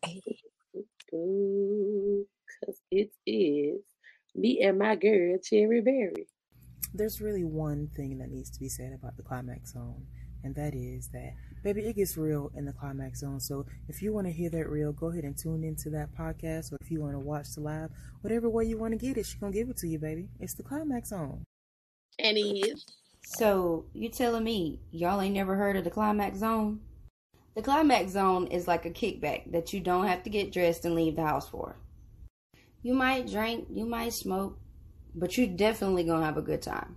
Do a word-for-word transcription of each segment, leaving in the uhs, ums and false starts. Because it is me and my girl, Cherry Berry. There's really one thing that needs to be said about the Climax Zone, and that is that, baby, it gets real in the Climax Zone. So if you want to hear that real, go ahead and tune into that podcast, or if you want to watch the live, whatever way you want to get it, she's going to give it to you, baby. It's the Climax Zone. And it is. So you telling me y'all ain't never heard of the Climax Zone? The Climax Zone is like a kickback that you don't have to get dressed and leave the house for. You might drink, you might smoke, but you're definitely going to have a good time.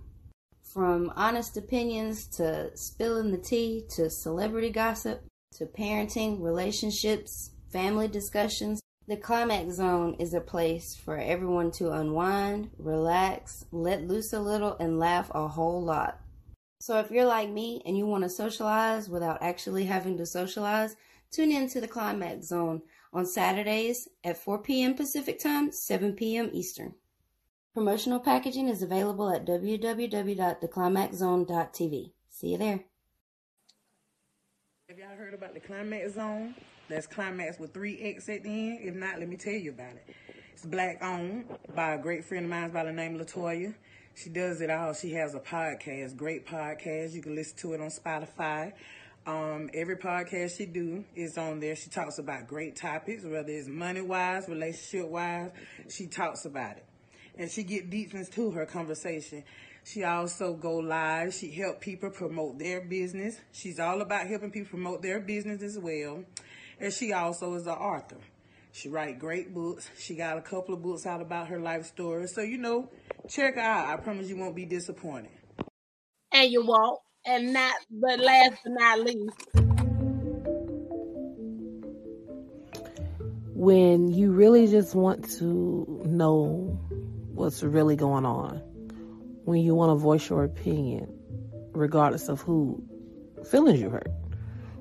From honest opinions to spilling the tea to celebrity gossip to parenting, relationships, family discussions, the Climax Zone is a place for everyone to unwind, relax, let loose a little, and laugh a whole lot. So if you're like me and you want to socialize without actually having to socialize, tune in to the Climax Zone on Saturdays at four p.m. Pacific Time, seven p.m. Eastern. Promotional packaging is available at w w w dot the climax zone dot t v. See you there. Have y'all heard about the Climax Zone? That's Climax with three X at the end. If not, let me tell you about it. It's black owned by a great friend of mine by the name of Latoya. She does it all. She has a podcast, great podcast. You can listen to it on Spotify. Um, every podcast she do is on there. She talks about great topics, whether it's money-wise, relationship-wise. She talks about it. And she get deep into her conversation. She also go live. She help people promote their business. She's all about helping people promote their business as well. And she also is an author. She write great books. She got a couple of books out about her life story. So, you know, check her out. I promise you won't be disappointed. And you won't. And not, but last but not least. When you really just want to know what's really going on, when you want to voice your opinion, regardless of who feelings you hurt,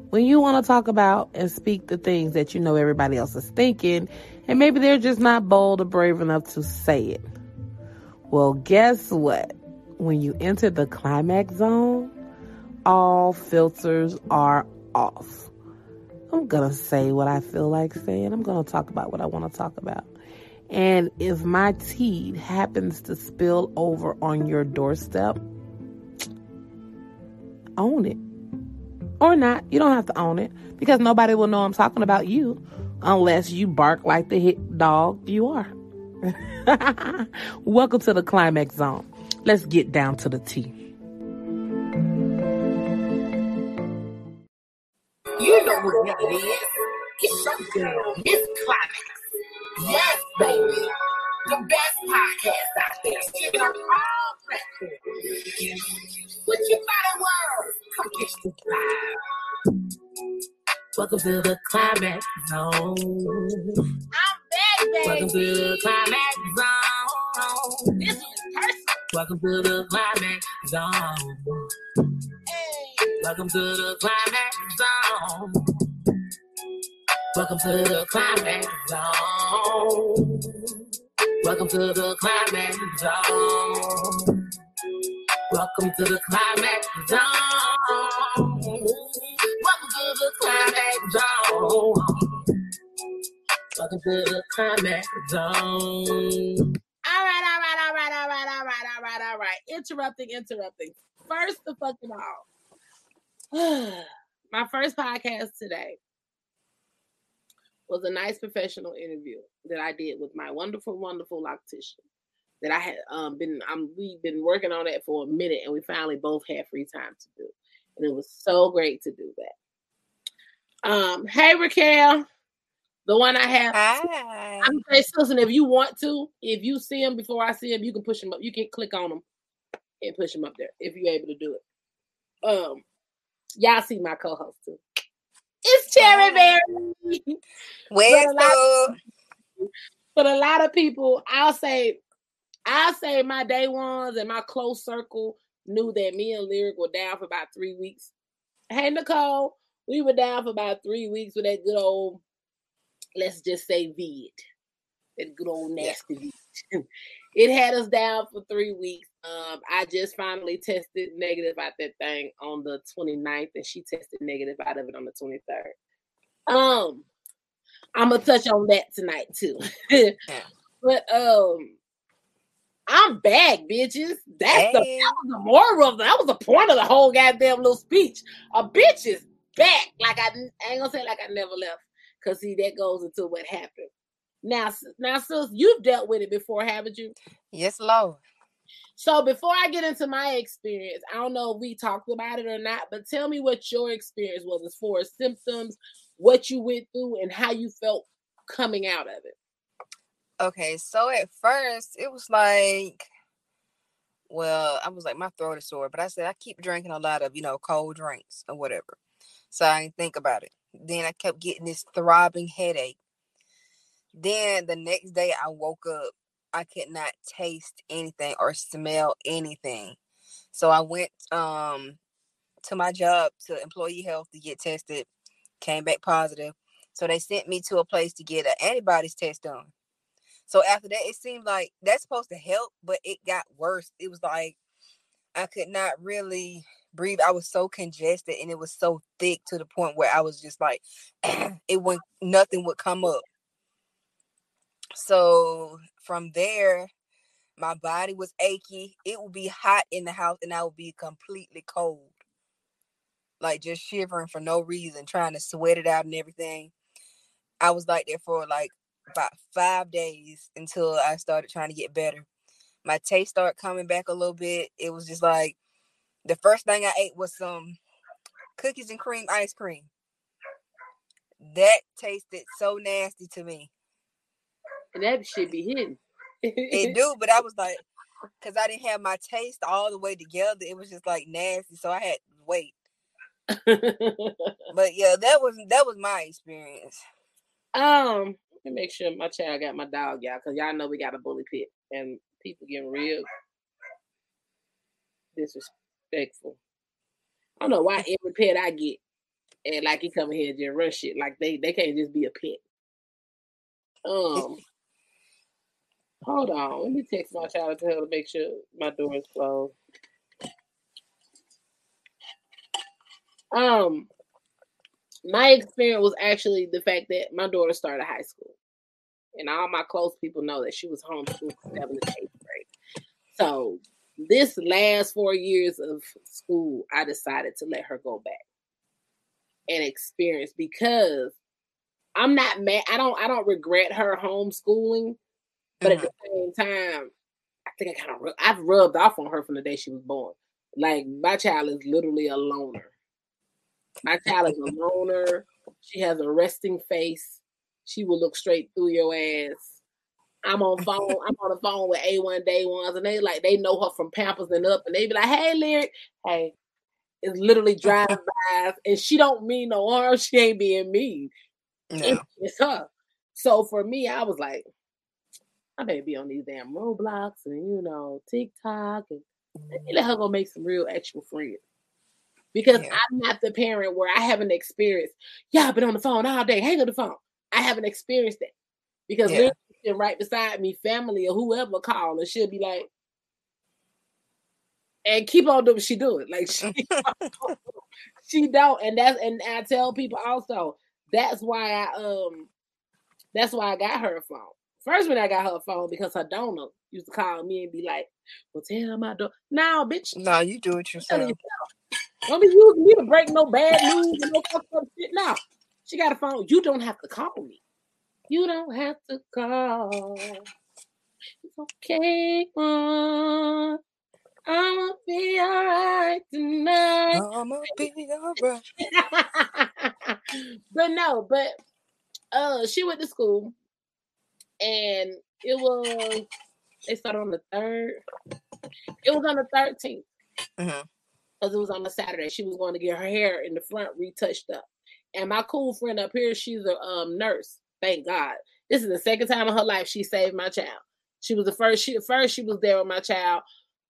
when you want to talk about and speak the things that you know everybody else is thinking, and maybe they're just not bold or brave enough to say it. Well, guess what? When you enter the Climax Zone, all filters are off. I'm going to say what I feel like saying. I'm going to talk about what I want to talk about. And if my tea happens to spill over on your doorstep, own it. Or not. You don't have to own it, because nobody will know I'm talking about you unless you bark like the hit dog you are. Welcome to the Climax Zone. Let's get down to the tea. You know what it is. It's your girl, Miss Climax. Yes, baby. The best podcast out there. Shit on all platforms. What you thought it was? Come catch the vibe. Welcome to the Climax Zone. I'm back, baby. Welcome to the Climax Zone. This is personal. Welcome to the Climax Zone. Hey. Welcome to the Climax Zone. Welcome to the Climax Zone. Welcome to the Climax Zone. Welcome to the Climax Zone. Welcome to the Climax Zone. Welcome to the Climax Zone. All right, all right, all right, all right, all right, all right, all right. Interrupting, interrupting. First the fucking all. My first podcast today was a nice professional interview that I did with my wonderful, wonderful loctician that I had um, been, um, we've been working on that for a minute, and we finally both had free time to do. And it was so great to do that. Um, hey, Raquel. The one I have, Hi. I'm going to say, Susan, if you want to, if you see him before I see him, you can push him up. You can click on him and push him up there if you're able to do it. Um, y'all see my co-host too. It's Cherry Berry. Where's the? But a lot of people, I'll say, I'll say my day ones and my close circle knew that me and Lyric were down for about three weeks. Hey, Nicole, we were down for about three weeks with that good old, let's just say, vid. That good old nasty vid. It had us down for three weeks. Um, I just finally tested negative out that thing on the twenty-ninth, and she tested negative out of it on the twenty-third. Um, I'm gonna touch on that tonight too. But um, I'm back, bitches. That's hey. the, that was the moral of the, that was the point of the whole goddamn little speech. A bitch is back. Like I, I ain't gonna say like I never left, cause see that goes into what happened. Now, now, sis, you've dealt with it before, haven't you? Yes, Lord. So before I get into my experience, I don't know if we talked about it or not, but tell me what your experience was as far as symptoms, what you went through, and how you felt coming out of it. Okay, so at first, it was like, well, I was like, my throat is sore, but I said, I keep drinking a lot of, you know, cold drinks or whatever. So I didn't think about it. Then I kept getting this throbbing headache. Then the next day I woke up, I could not taste anything or smell anything. So I went um, to my job, to employee health, to get tested, came back positive. So they sent me to a place to get an antibodies test done. So after that, it seemed like that's supposed to help, but it got worse. It was like I could not really breathe. I was so congested and it was so thick to the point where I was just like, it went, nothing would come up. So from there, my body was achy. It would be hot in the house and I would be completely cold. Like just shivering for no reason, trying to sweat it out and everything. I was like that for like about five days until I started trying to get better. My taste started coming back a little bit. It was just like the first thing I ate was some cookies and cream ice cream. That tasted so nasty to me. And that shit be hidden. It do, but I was like, because I didn't have my taste all the way together. It was just like nasty, so I had to wait. But yeah, that was that was my experience. Um, let me make sure my child got my dog, y'all, because y'all know we got a bully pit, and people getting real disrespectful. I don't know why every pet I get, and like he come in here and just run shit. Like they they can't just be a pet. Um. Hold on, let me text my child to her to make sure my door is closed. Um, my experience was actually the fact that my daughter started high school, and all my close people know that she was homeschooled from seventh to eighth grade. So this last four years of school, I decided to let her go back and experience, because I'm not mad. I don't. I don't regret her homeschooling. But at the same time, I think I kind of, I've rubbed off on her from the day she was born. Like, my child is literally a loner. My child is a loner. She has a resting face. She will look straight through your ass. I'm on phone. I'm on the phone with A one day ones, and they like, they know her from Pampers and up, and they be like, hey, Lyric, hey, it's literally drive-bys, and she don't mean no harm. She ain't being mean. No. It's her. So for me, I was like, I better be on these damn Roblox and, you know, TikTok, and let her go make some real actual friends. Because yeah. I'm not the parent where I haven't experienced, yeah, I've been on the phone all day, hang on the phone. I haven't experienced that. Because yeah. Lyric right beside me, family or whoever call, and she'll be like, and keep on doing what she doing. Like, she, she don't. And that's, and I tell people also, that's why I, um, that's why I got her a phone. First, when I got her phone, because her donor used to call me and be like, well, tell my daughter. No, bitch. No, you do it yourself. yourself. Don't be using me to break no bad news and no fuck up shit. No. She got a phone. You don't have to call me. You don't have to call. It's okay, Mom. I'm going to be all right tonight. I'm going to be all right. But no, but uh, she went to school. And it was, they started on the third. It was on the thirteenth. Because mm-hmm. it was on a Saturday. She was going to get her hair in the front retouched up. And my cool friend up here, she's a um, nurse. Thank God. This is the second time in her life she saved my child. She was the first, she, first she was there with my child.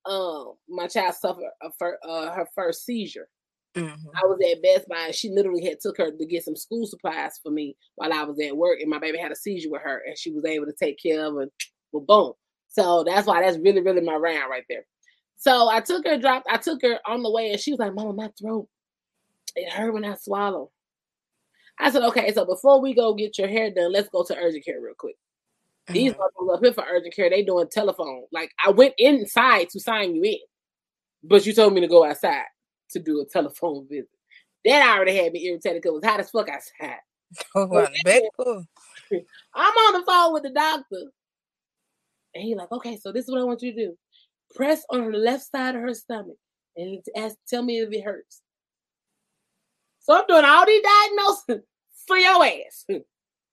Um, my child suffered a fir- uh, her first seizure. Mm-hmm. I was at Best Buy, and she literally had took her to get some school supplies for me while I was at work, and my baby had a seizure with her, and she was able to take care of her. Well, boom. So that's why that's really, really my round right there. So I took her, dropped, I took her on the way, and she was like, Mama, my throat, it hurt when I swallow. I said, okay, so before we go get your hair done, let's go to urgent care real quick. Mm-hmm. These people up here for urgent care, they doing telephone. Like, I went inside to sign you in, but you told me to go outside to do a telephone visit. That already had me irritated because it was hot as fuck outside. Oh, well, then, I'm on the phone with the doctor. And he's like, okay, so this is what I want you to do. Press on her left side of her stomach and ask, tell me if it hurts. So I'm doing all these diagnoses for your ass.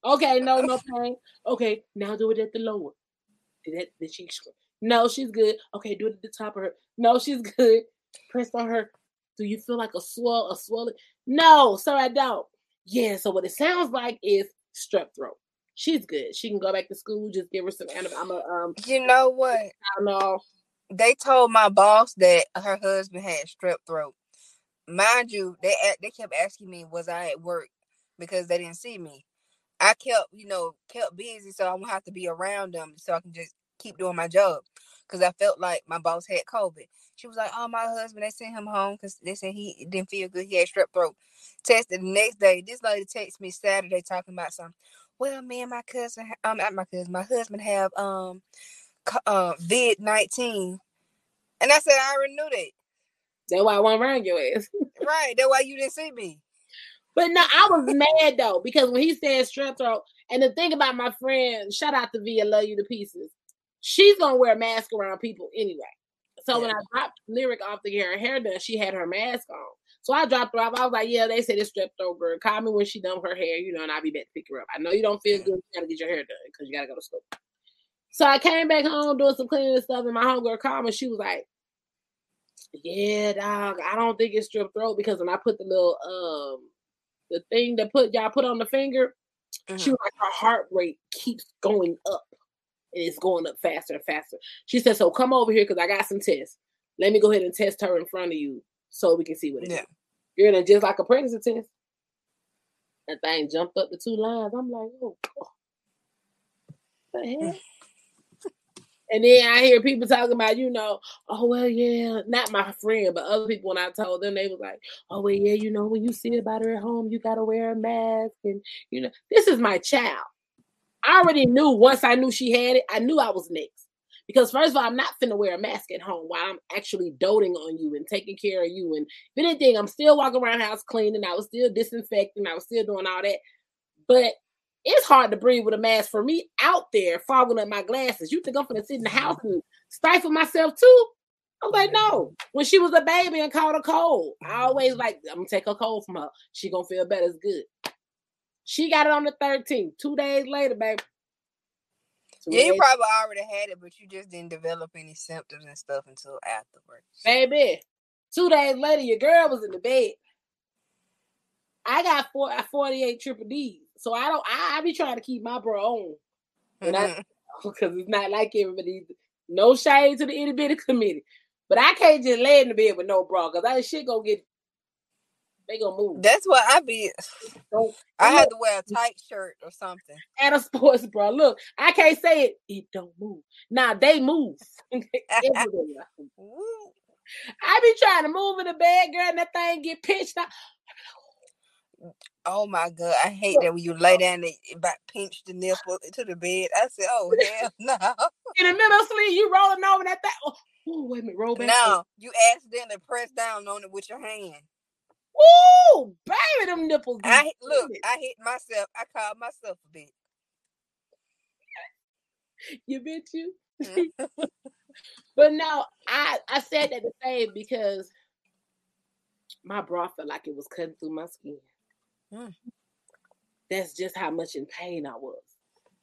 Okay, no, no pain. Okay, now do it at the lower. Did that? Did she? No, she's good. Okay, do it at the top of her. No, she's good. Press on her. Do you feel like a swell, a swelling? No, sir, I don't. Yeah, so what it sounds like is strep throat. She's good. She can go back to school. Just give her some antibiotics. Um, you know what? I know. They told my boss that her husband had strep throat. Mind you, they they kept asking me, was I at work? Because they didn't see me. I kept, you know, kept busy, so I won't have to be around them so I can just keep doing my job. Because I felt like my boss had COVID. She was like, oh, my husband, they sent him home because they said he didn't feel good. He had strep throat. Tested the next day. This lady texted me Saturday talking about something. Well, me and my cousin, um, not my cousin, my husband have um, uh, vid nineteen. And I said, I already knew that. That's why I won't run your ass. Right. That's why you didn't see me. But no, I was mad, though, because when he said strep throat, and the thing about my friend, shout out to V, I love you to pieces. She's going to wear a mask around people anyway. So yeah. When I dropped Lyric off to get her hair done, she had her mask on. So I dropped her off. I was like, yeah, they said it's strep throat, girl. Call me when she done her hair, you know, and I'll be back to pick her up. I know you don't feel good. You got to get your hair done because you got to go to school. So I came back home doing some cleaning and stuff, and my homegirl called me. She was like, yeah, dog, I don't think it's strep throat because when I put the little, um, the thing that put y'all put on the finger, mm-hmm. She was like, her heart rate keeps going up. And it's going up faster and faster. She said, so come over here because I got some tests. Let me go ahead and test her in front of you so we can see what it yeah. is. You're going to just like a pregnancy test. That thing jumped up the two lines. I'm like, oh, what the hell? And then I hear people talking about, you know, oh, well, yeah, not my friend, but other people, when I told them, they was like, oh, well, yeah, you know, when you see about her at home, you got to wear a mask. And, you know, this is my child. I already knew once I knew she had it, I knew I was next. Because first of all, I'm not finna wear a mask at home while I'm actually doting on you and taking care of you. And if anything, I'm still walking around the house cleaning. I was still disinfecting. I was still doing all that. But it's hard to breathe with a mask for me out there fogging up my glasses. You think I'm finna sit in the house and stifle myself too? I'm like, no. When she was a baby and caught a cold, I always like, I'm gonna take her cold from her. She gonna feel better. It's good. She got it on the thirteenth. Two days later, baby. Two yeah, you days. Probably already had it, but you just didn't develop any symptoms and stuff until afterwards. Baby, two days later, your girl was in the bed. I got four, forty-eight triple D's, so I don't. I, I be trying to keep my bra on, and mm-hmm. I because it's not like everybody. No shade to the itty bitty committee, but I can't just lay in the bed with no bra because that shit gonna get. They gonna move. That's what I be. Don't, I had to wear a tight shirt or something. And a sports bra. Look, I can't say it. It don't move. Now they move. I be trying to move in the bed, girl, and that thing get pinched out. Oh my God, I hate that when you lay down and about pinch the nipple to the bed. I said, oh hell no. In the middle sleep, you rolling over that thing. Oh, wait a minute, roll back. No, you accidentally press down on it with your hand. Ooh, baby, them nipples. I, look, I hit myself. I called myself a bitch. You bitch you? Mm-hmm. But no, I, I said that to say because my bra felt like it was cutting through my skin. Mm. That's just how much in pain I was.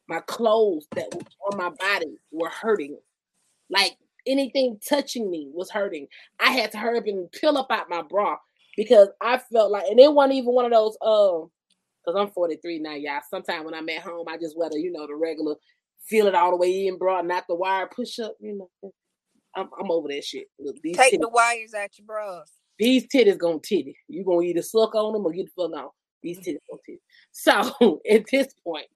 My clothes that were on my body were hurting. Like anything touching me was hurting. I had to hurry up and peel up out my bra. Because I felt like, and it wasn't even one of those, um, because I'm forty-three now, y'all. Sometimes when I'm at home, I just wear the, you know, the regular, feel it all the way in, bra, not the wire push up. You know, I'm, I'm over that shit. Look, these Take titties, the wires out your bra. These titties gonna titty. You gonna either suck on them or get the fuck on. These titties gonna titty. So at this point,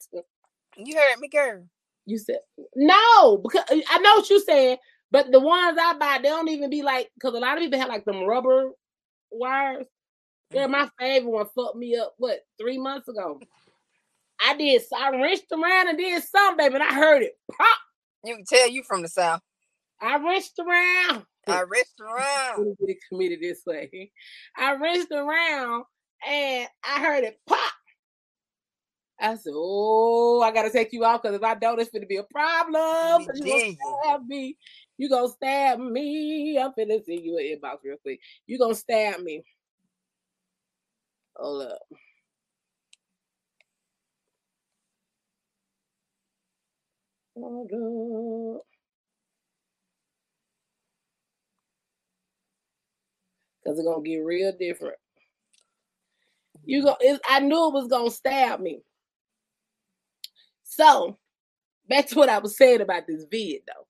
you heard me, girl. You said no because I know what you said, but the ones I buy, they don't even be like because a lot of people have like them rubber wires, Girl, my favorite one fucked me up, what, three months ago. I did, I wrenched around and did something, baby, and I heard it pop. You can tell you from the South. I wrenched around. I wrenched around. Committed this way. I wrenched around, and I heard it pop. I said, oh, I got to take you out, because if I don't, it's going to be a problem. You going to stab me. You going to stab me. I'm finna see you in inbox real quick. You going to stab me. Hold up. Hold up. Because it's going to get real different. You go. It, I knew it was going to stab me. So, back to what I was saying about this vid, though.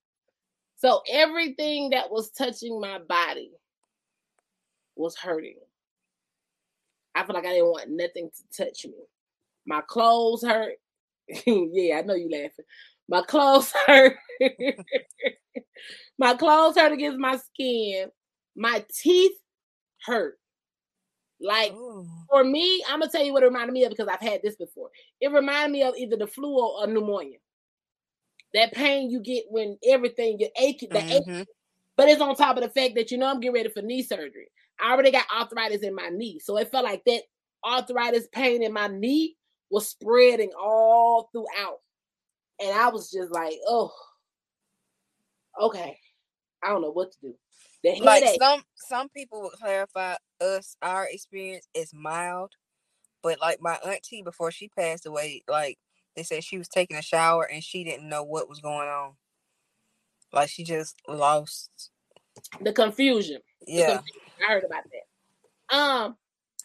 So, everything that was touching my body was hurting. I feel like I didn't want nothing to touch me. My clothes hurt. Yeah, I know you laughing. My clothes hurt. My clothes hurt against my skin. My teeth hurt. Like, ooh. For me, I'm going to tell you what it reminded me of, because I've had this before. It reminded me of either the flu or, or pneumonia. That pain you get when everything, you're aching, the mm-hmm. aching, but it's on top of the fact that, you know, I'm getting ready for knee surgery. I already got arthritis in my knee. So it felt like that arthritis pain in my knee was spreading all throughout. And I was just like, oh, okay. I don't know what to do. The like headache. some some people would clarify us, our experience is mild, but like my auntie, before she passed away, like they said she was taking a shower and she didn't know what was going on. Like she just lost the confusion. Yeah, the confusion. I heard about that. Um,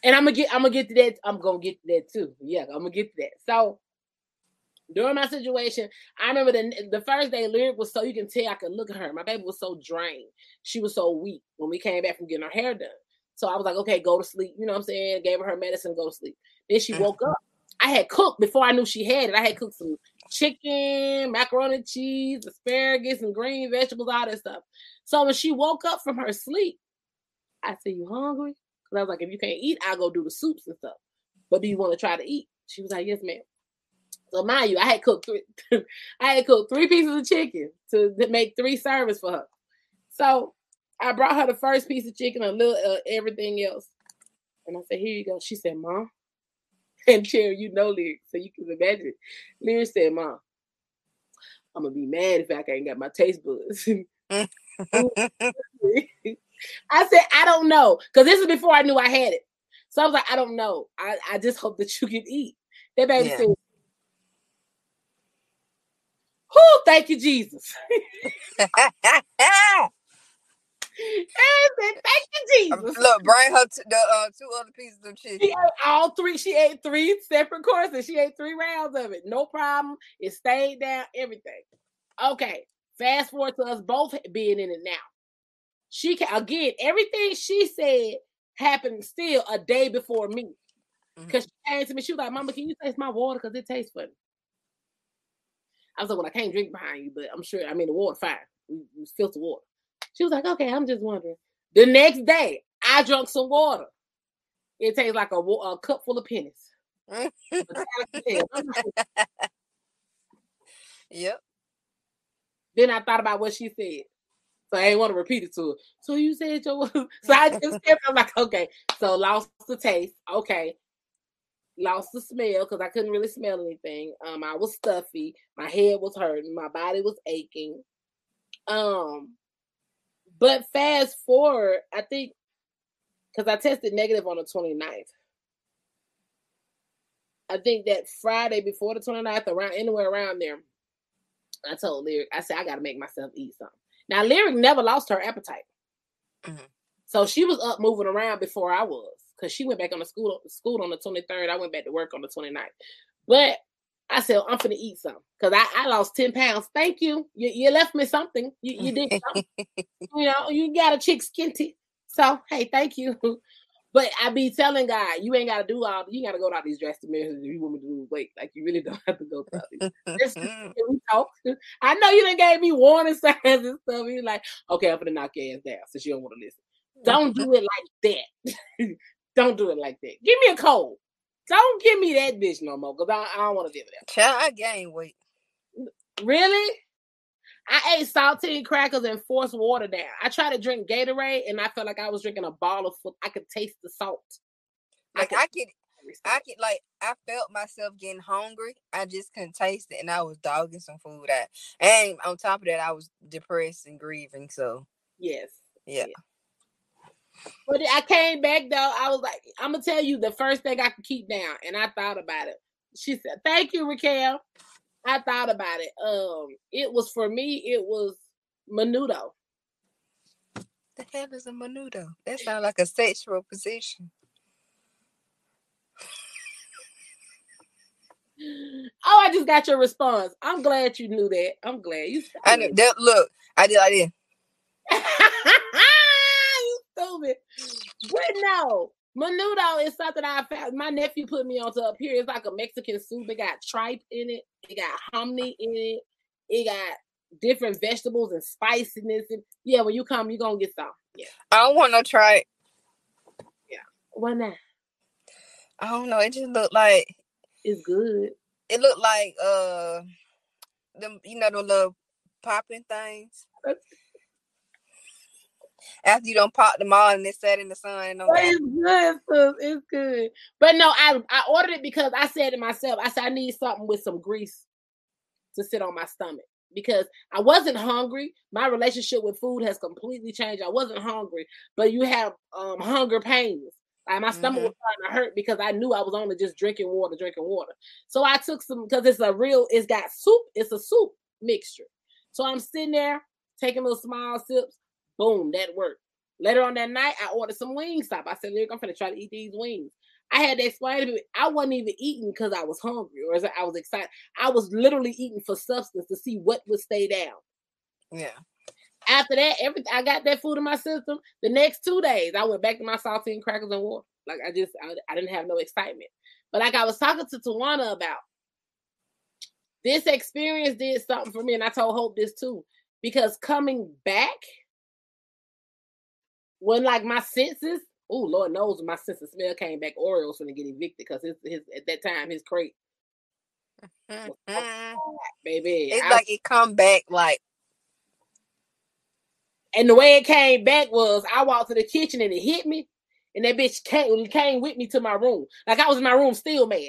and I'm gonna get I'm gonna get to that. I'm gonna get to that too. Yeah, I'm gonna get to that. So during my situation, I remember the, the first day Lyric was so, you can tell I could look at her. My baby was so drained. She was so weak when we came back from getting her hair done. So I was like, okay, go to sleep. You know what I'm saying? Gave her her medicine, go to sleep. Then she woke up. I had cooked before I knew she had it. I had cooked some chicken, macaroni and cheese, asparagus, and green vegetables, all that stuff. So when she woke up from her sleep, I said, you hungry? Because I was like, if you can't eat, I'll go do the soups and stuff. But do you want to try to eat? She was like, yes, ma'am. So mind you, I had cooked three, I had cooked three pieces of chicken to make three servings for her. So I brought her the first piece of chicken, a little uh, everything else, and I said, "Here you go." She said, "Mom," and Cherry, you know Lyric, so you can imagine. Lyric said, "Mom, I'm gonna be mad if I ain't got my taste buds." I said, "I don't know," because this is before I knew I had it. So I was like, "I don't know. I, I just hope that you can eat." That baby yeah. said. Whoo, thank you, Jesus. And I said, thank you, Jesus. Look, bring her to the uh, two other pieces of chicken. She ate all three. She ate three separate courses. She ate three rounds of it. No problem. It stayed down, everything. Okay, fast forward to us both being in it now. She can, again, everything she said happened still a day before me. Because mm-hmm. she came to me, she was like, Mama, can you taste my water? Because it tastes funny. I was like, well, I can't drink behind you, but I'm sure, I mean, the water, fine. We, we filter water. She was like, okay, I'm just wondering. The next day, I drank some water. It tastes like a, a cup full of pennies. Yep. Then I thought about what she said. So I ain't want to repeat it to her. So you said your water. So I just kept, I'm like, okay. So lost the taste. Okay. Lost the smell because I couldn't really smell anything. Um, I was stuffy. My head was hurting. My body was aching. Um, but fast forward, I think, because I tested negative on the twenty-ninth. I think that Friday before the twenty-ninth, around anywhere around there, I told Lyric, I said, I got to make myself eat something. Now, Lyric never lost her appetite. Mm-hmm. So she was up moving around before I was. Because she went back on the school, school on the twenty-third. I went back to work on the twenty-ninth. But I said, I'm finna eat something. Because I, I lost ten pounds. Thank you. You, you left me something. You, you did something. You know, you got a chick skinty. So, hey, thank you. But I be telling God, you ain't got to do all, you got to go to all these drastic measures if you want me to lose weight. Like, you really don't have to go to all these. Just, we talk. I know you done gave me warning signs and stuff. You're like, okay, I'm finna knock your ass down since you don't want to listen. Don't do it like that. Don't do it like that. Give me a cold. Don't give me that bitch no more, because I, I don't want to deal with that. Child, I gained weight. Really? I ate saltine crackers and forced water down. I tried to drink Gatorade, and I felt like I was drinking a ball of food. I could taste the salt. Like, I could, I could, like, I felt myself getting hungry. I just couldn't taste it, and I was dogging some food out. And on top of that, I was depressed and grieving, so. Yes. Yeah. Yes. But I came back, though. I was like, I'm going to tell you the first thing I could keep down. And I thought about it. She said, thank you, Raquel. I thought about it. Um, It was, for me, it was menudo. The hell is a menudo? That sounds like a sexual position. Oh, I just got your response. I'm glad you knew that. I'm glad you I knew that. Look, I did. I did. Stupid. But no, menudo is something I found. My nephew put me onto up here. It's like a Mexican soup. It got tripe in it. It got hominy in it. It got different vegetables and spiciness. And yeah, when you come, you're going to get some. Yeah. I don't want to try it. Yeah. Why not? I don't know. It just looked like. It's good. It looked like, uh, them, you know, the little popping things. After you don't pop them all and they sat in the sun. No, it's good, sis. It's good. But no, I, I ordered it because I said to myself, I said, I need something with some grease to sit on my stomach. Because I wasn't hungry. My relationship with food has completely changed. I wasn't hungry. But you have um, hunger pains. Like my stomach mm-hmm. was starting to hurt because I knew I was only just drinking water, drinking water. So I took some, because it's a real, it's got soup. It's a soup mixture. So I'm sitting there taking little small sips. Boom, that worked. Later on that night, I ordered some Wingstop. I said, Lyric, I'm going to try to eat these wings. I had to explain to people, I wasn't even eating because I was hungry or I was excited. I was literally eating for substance to see what would stay down. Yeah. After that, every, I got that food in my system. The next two days, I went back to my saltine crackers and water. Like, I just, I, I didn't have no excitement. But like I was talking to Tawana about, this experience did something for me. And I told Hope this too. Because coming back, when, like, my senses, oh, Lord knows when my sense of smell came back, Orioles when they get evicted, because his, his, at that time, his crate. Mm-hmm. Oh, baby. It's I, like it come back, like. And the way it came back was, I walked to the kitchen and it hit me, and that bitch came, came with me to my room. Like, I was in my room still mad.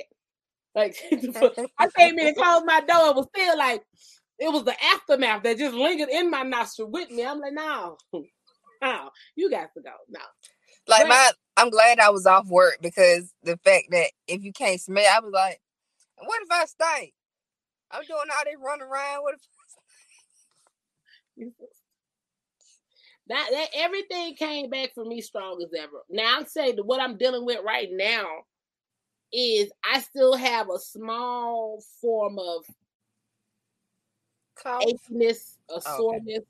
Like, I came in and closed my door. It was still like, it was the aftermath that just lingered in my nostril with me. I'm like, no. Oh, you got to go. No. Like but, my I'm glad I was off work because the fact that if you can't smell, I was like, what if I stay? I'm doing all this running around. What if I stay? that that everything came back for me strong as ever. Now I'd say that what I'm dealing with right now is I still have a small form of achiness, a soreness,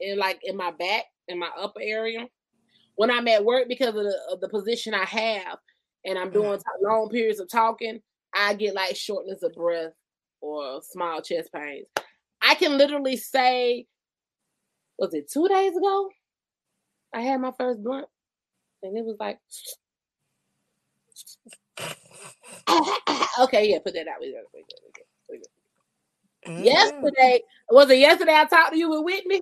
okay. and like in my back. In my upper area when I'm at work because of the, of the position I have and I'm doing mm-hmm. long periods of talking, I get like shortness of breath or small chest pains. I can literally say, was it two days ago? I had my first blunt and it was like, okay, yeah, put that out. We got, we got, we got, we got. Mm-hmm. Yesterday, was it yesterday I talked to you with Whitney?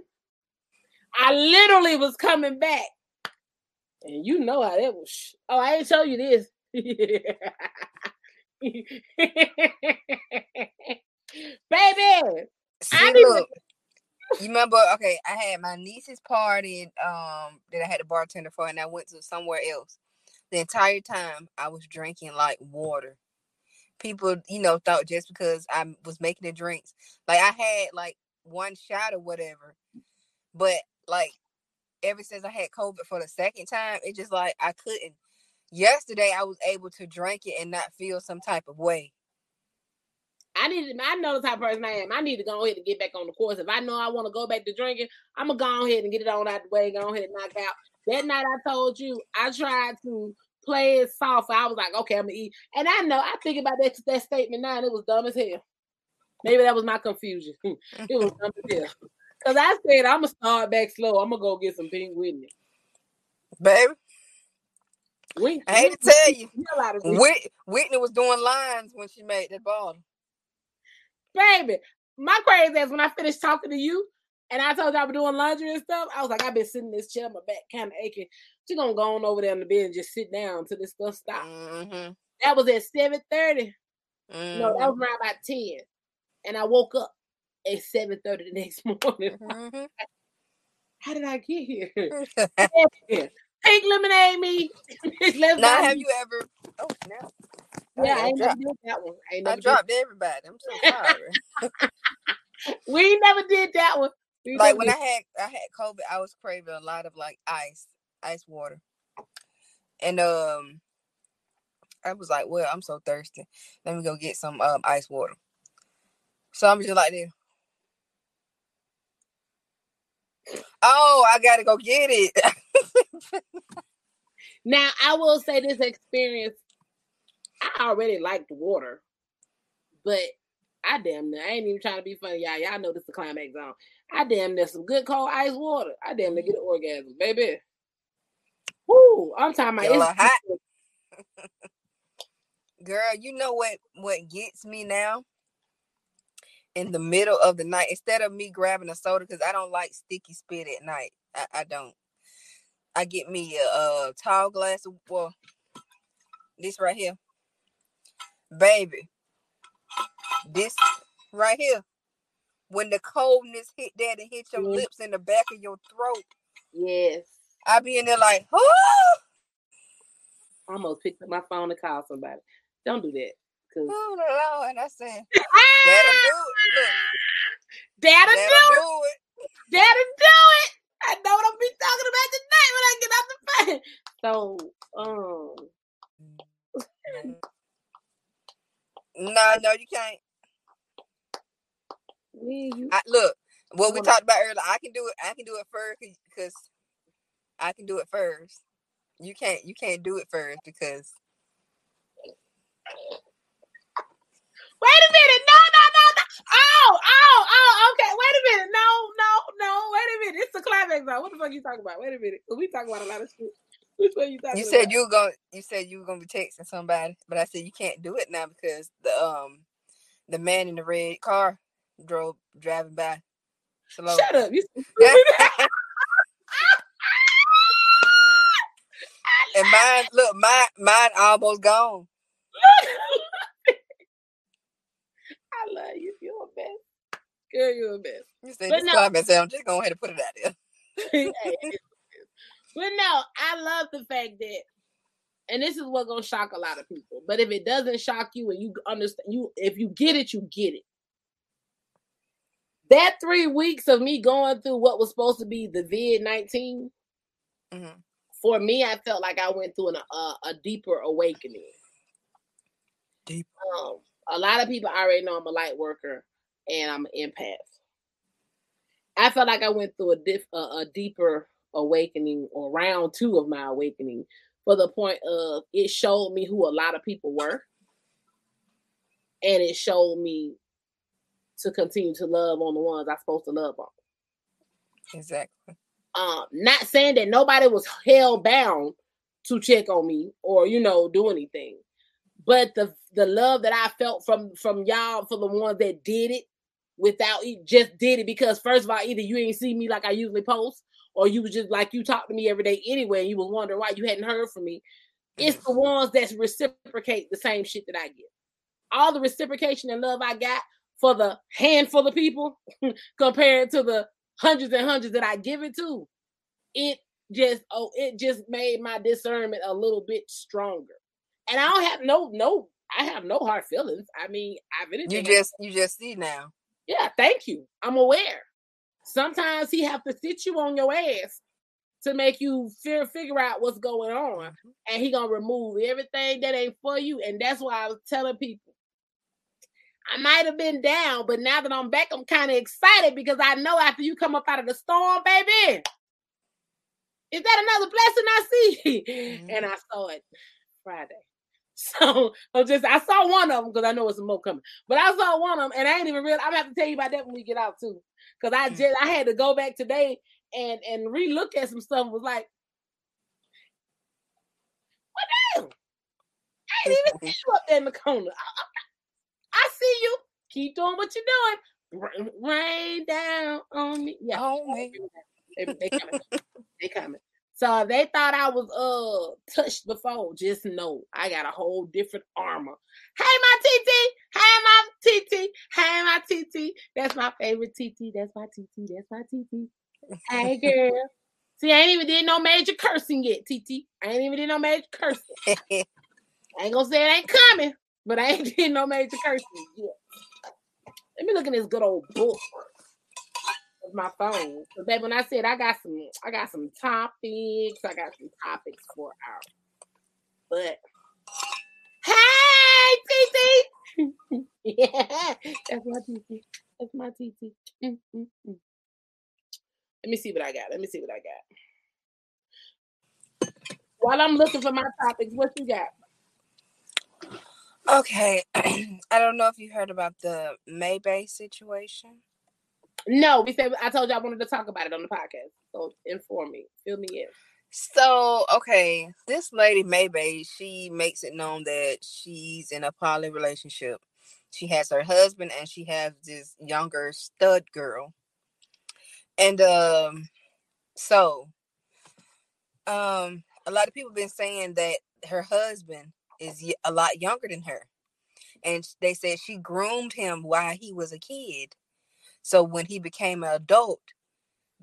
I literally was coming back. And you know how that was. Oh, I ain't show you this. Baby. See, I look, you remember, okay, I had my niece's party um, that I had a bartender for, and I went to somewhere else. The entire time, I was drinking, like, water. People, you know, thought just because I was making the drinks. Like, I had, like, one shot or whatever. But, like, ever since I had COVID for the second time, it just, like, I couldn't. Yesterday, I was able to drink it and not feel some type of way. I need to, I know the type of person I am. I need to go ahead and get back on the course. If I know I want to go back to drinking, I'm going to go ahead and get it on out the way, go ahead and knock out. That night, I told you, I tried to play it soft. I was like, okay, I'm going to eat. And I know, I think about that, that statement now, and it was dumb as hell. Maybe that was my confusion. It was dumb as hell. Because I said, I'm going to start back slow. I'm going to go get some pink Whitney. Baby. We, I hate we, to tell you, Whitney, Whitney was doing lines when she made that ball. Baby, my crazy ass, when I finished talking to you and I told you I was doing laundry and stuff, I was like, I've been sitting in this chair, my back kind of aching. She's going to go on over there on the bed and just sit down until this stuff stops. Mm-hmm. That was at seven thirty. Mm-hmm. No, that was around about ten. And I woke up at seven thirty the next morning. Mm-hmm. How did I get here? Pink lemonade me. Now, have you ever... Oh, no. Yeah, I ain't never did that one. I, I dropped did. everybody. I'm so sorry. We never did that one. We like when did. I had I had COVID, I was craving a lot of like ice, ice water, and um, I was like, well, I'm so thirsty. Let me go get some um ice water. So I'm just like, oh, I gotta go get it. Now I will say this experience. I already liked water, but I damn near, I ain't even trying to be funny, y'all. Y'all know this is the climax zone. I damn near some good cold ice water. I damn near get an orgasm, baby. Woo, I'm talking about it's hot. Girl, you know what, what gets me now? In the middle of the night, instead of me grabbing a soda, because I don't like sticky spit at night. I, I don't. I get me a, a tall glass of, well, this right here. Baby, this right here, when the coldness hit that and hit your mm-hmm. lips in the back of your throat, yes, I be in there like, oh! I almost picked up my phone to call somebody. Don't do that. Cause... Oh, no, and I said, that'll do it. Look. That'll, that'll do, do it. it. That'll do it. I know what I'll be talking about tonight when I get out the phone. So, um... No, no, you can't. You, I, look, what we talked about earlier, I can do it. I can do it first because I can do it first. You can't. You can't do it first because. Wait a minute! No, no, no, no! Oh, oh, oh! Okay, wait a minute! No, no, no! Wait a minute! It's the climax zone. What the fuck are you talking about? Wait a minute! We talking about a lot of shit. You, you said about? you were gonna you said you were gonna be texting somebody, but I said you can't do it now because the um the man in the red car drove driving by. Slow. Shut up. You and mine look, mine mine almost gone. I love you. You're a mess. Girl, you're a mess. You said this comment said I'm just going ahead and put it out there. Yeah. But no, I love the fact that, and this is what's gonna shock a lot of people. But if it doesn't shock you and you understand, you if you get it, you get it. That three weeks of me going through what was supposed to be the V nineteen, mm-hmm. for me, I felt like I went through an, a, a deeper awakening. Deep. Um, a lot of people already know I'm a light worker and I'm an empath. I felt like I went through a diff, a, a deeper. awakening, or round two of my awakening, for the point of it showed me who a lot of people were, and it showed me to continue to love on the ones I'm supposed to love on. Exactly. Um, not saying that nobody was hell bound to check on me or you know do anything, but the the love that I felt from from y'all for the ones that did it without just did it because first of all either you ain't see me like I usually post. Or you was just like you talk to me every day anyway, and you was wondering why you hadn't heard from me. It's the ones that reciprocate the same shit that I get. All the reciprocation and love I got for the handful of people compared to the hundreds and hundreds that I give it to, it just oh, it just made my discernment a little bit stronger. And I don't have no no, I have no hard feelings. I mean, I've been you just you just see now. Yeah, thank you. I'm aware. Sometimes he have to sit you on your ass to make you fear, figure out what's going on. And he going to remove everything that ain't for you. And that's why I was telling people, I might have been down, but now that I'm back, I'm kind of excited because I know after you come up out of the storm, baby, is that another blessing I see? Mm-hmm. And I saw it Friday. So I'm just, I saw one of them because I know it's some more coming. But I saw one of them and I ain't even real. I'm going to have to tell you about that when we get out too. Because I just I had to go back today and, and re-look at some stuff and was like, what ain't even see you up there in the corner. I, I, I see you. Keep doing what you're doing. Rain down on me. Yeah. Oh, man. They, they coming. They coming. So they thought I was uh touched before. Just know I got a whole different armor. Hey, my T T. Hey, my T T. Hey, my T T. That's my favorite T T. That's my T T. That's my T T. Hey, girl. See, I ain't even did no major cursing yet, T T. I ain't even did no major cursing. I ain't gonna say it ain't coming, but I ain't did no major cursing yet. Let me look in this good old book of my phone. So, babe, when I said I got some, I got some topics. I got some topics for our. But hey, T T. Yeah, that's my T T. That's my T T. Mm-mm-mm. Let me see what I got. Let me see what I got. While I'm looking for my topics, what you got? Okay. I don't know if you heard about the Mae Bae situation. No, we said I told you I wanted to talk about it on the podcast. So inform me. Fill me in. So, okay. This lady, Mae Bae, she makes it known that she's in a poly relationship. She has her husband and she has this younger stud girl. And um, so um, a lot of people have been saying that her husband is a lot younger than her. And they said she groomed him while he was a kid. So when he became an adult,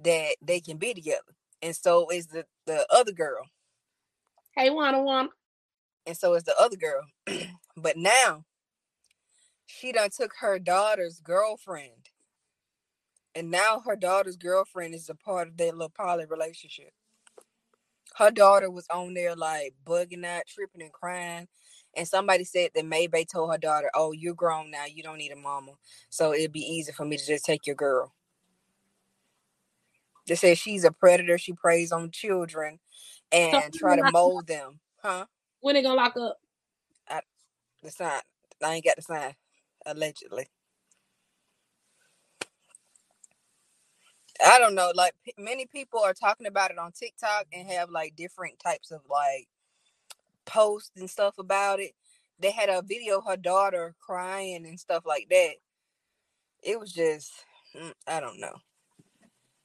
that they can be together. And so is the, the other girl. Hey, Wana Wana. And so is the other girl. But now she done took her daughter's girlfriend. And now her daughter's girlfriend is a part of their little poly relationship. Her daughter was on there like bugging out, tripping and crying. And somebody said that Mae Bae told her daughter, oh, you're grown now. You don't need a mama. So it'd be easy for me to just take your girl. They said she's a predator. She preys on children and so try to mold them. Huh? When they gonna lock up? I, the sign. I ain't got the sign. Allegedly. I don't know, like p- many people are talking about it on TikTok and have like different types of like posts and stuff about it. They had a video of her daughter crying and stuff like that. It was just, I don't know.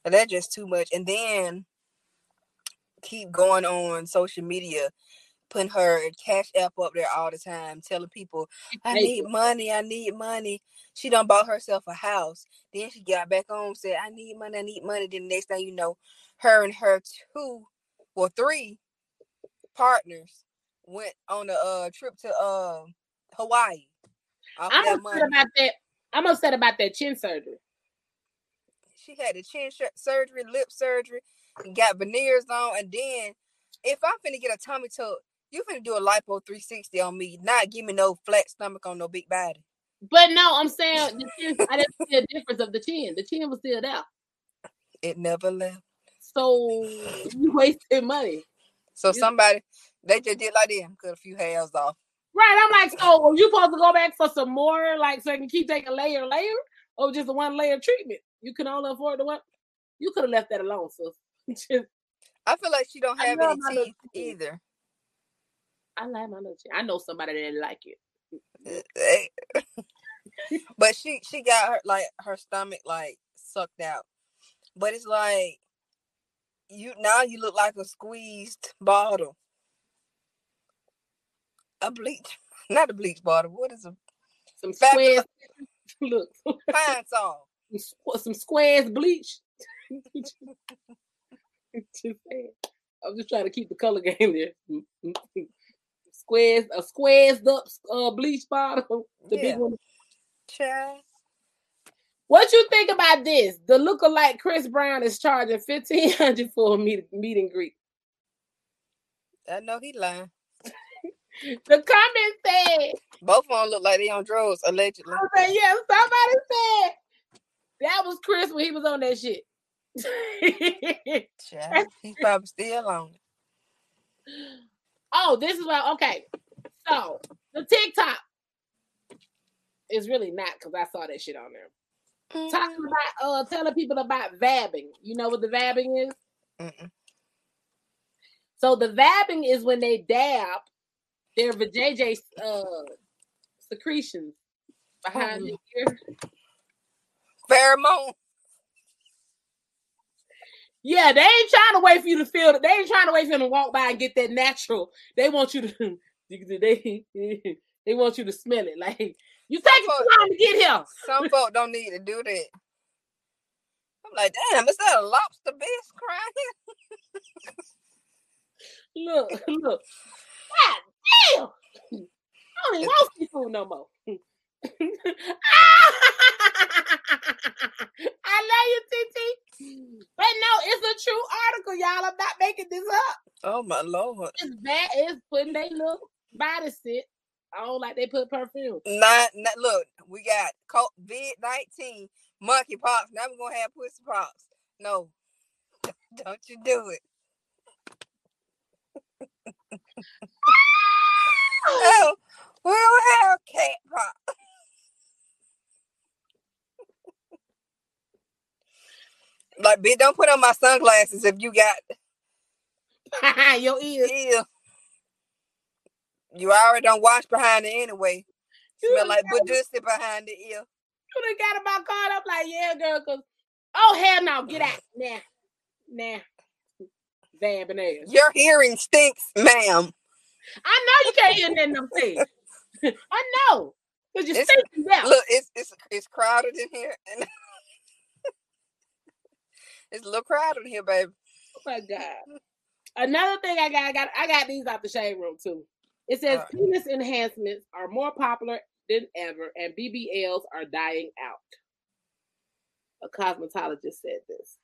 That's just too much. And then keep going on social media, putting her Cash App up there all the time, telling people, I need money, I need money. She done bought herself a house. Then she got back home, said, I need money, I need money. Then the next thing you know, her and her two, well, three partners went on a uh, trip to uh, Hawaii. I'm upset money. about that. I'm upset about that chin surgery. She had the chin sh- surgery, lip surgery, and got veneers on. And then, if I'm finna get a tummy tuck, you finna do a lipo three sixty on me, not give me no flat stomach on no big body. But no, I'm saying the chin, I didn't see a difference of the chin. The chin was still there. It never left. So you wasted money. So you, somebody, they just did like them, cut a few hairs off. Right. I'm like, so are you supposed to go back for some more, like so I can keep taking layer, layer, or just a one layer treatment? You can only afford the one. You could have left that alone, sis. I feel like she don't have any teeth either. I like my little chin. I know somebody that didn't like it. But she she got her like her stomach like sucked out, but it's like you now you look like a squeezed bottle, a bleach, not a bleach bottle. What is a some squares? Look, pine salt, some squares bleach. I'm just trying to keep the color game there. Squares, a squares up uh, bleach bottle. The yeah. big one. Try. What you think about this? The lookalike Chris Brown is charging fifteen hundred dollars for a meet, meet and greet. I know he lying. The comment said both of them look like they on drugs, allegedly. I said, yeah, somebody said that was Chris when he was on that shit. Child, he probably still on it. Oh, this is what, okay. So, the TikTok is really not, because I saw that shit on there. Mm-hmm. Talking about, uh, telling people about vabbing. You know what the vabbing is? Mm-mm. So, the vabbing is when they dab They're vajayjay uh, secretions behind the ear. Pheromone. Yeah, they ain't trying to wait for you to feel. They ain't trying to wait for you to walk by and get that natural. They want you to. They they want you to smell it. Like you take some time to get here. Some folk don't need to do that. I'm like, damn, is that a lobster bitch crying? Look, look. God damn! I don't even want seafood no more. I love you, T T. But no, it's a true article, y'all. I'm not making this up. Oh my Lord. It's bad. It's putting they little body sit. I don't like they put perfume. Not, not look, we got COVID nineteen, monkeypox. Now we're gonna have pussy pox. No. Don't you do it. Oh, we'll have cat pox. Like, bitch, don't put on my sunglasses if you got your ears. Ear. You already don't wash behind it anyway. You smell like Badoosie behind the ear. You done got about caught up like, yeah, girl, because, oh, hell no, get out. Nah, nah. Damn bananas. Your hearing stinks, ma'am. I know you can't hear nothing I'm saying. I know. Because you're stinking out. Look, it's, it's, it's crowded in here. And it's a little crowded in here, baby. Oh my God! Another thing I got, I got, I got these out the shade room too. It says right. Penis enhancements are more popular than ever, and B B Ls are dying out. A cosmetologist said this.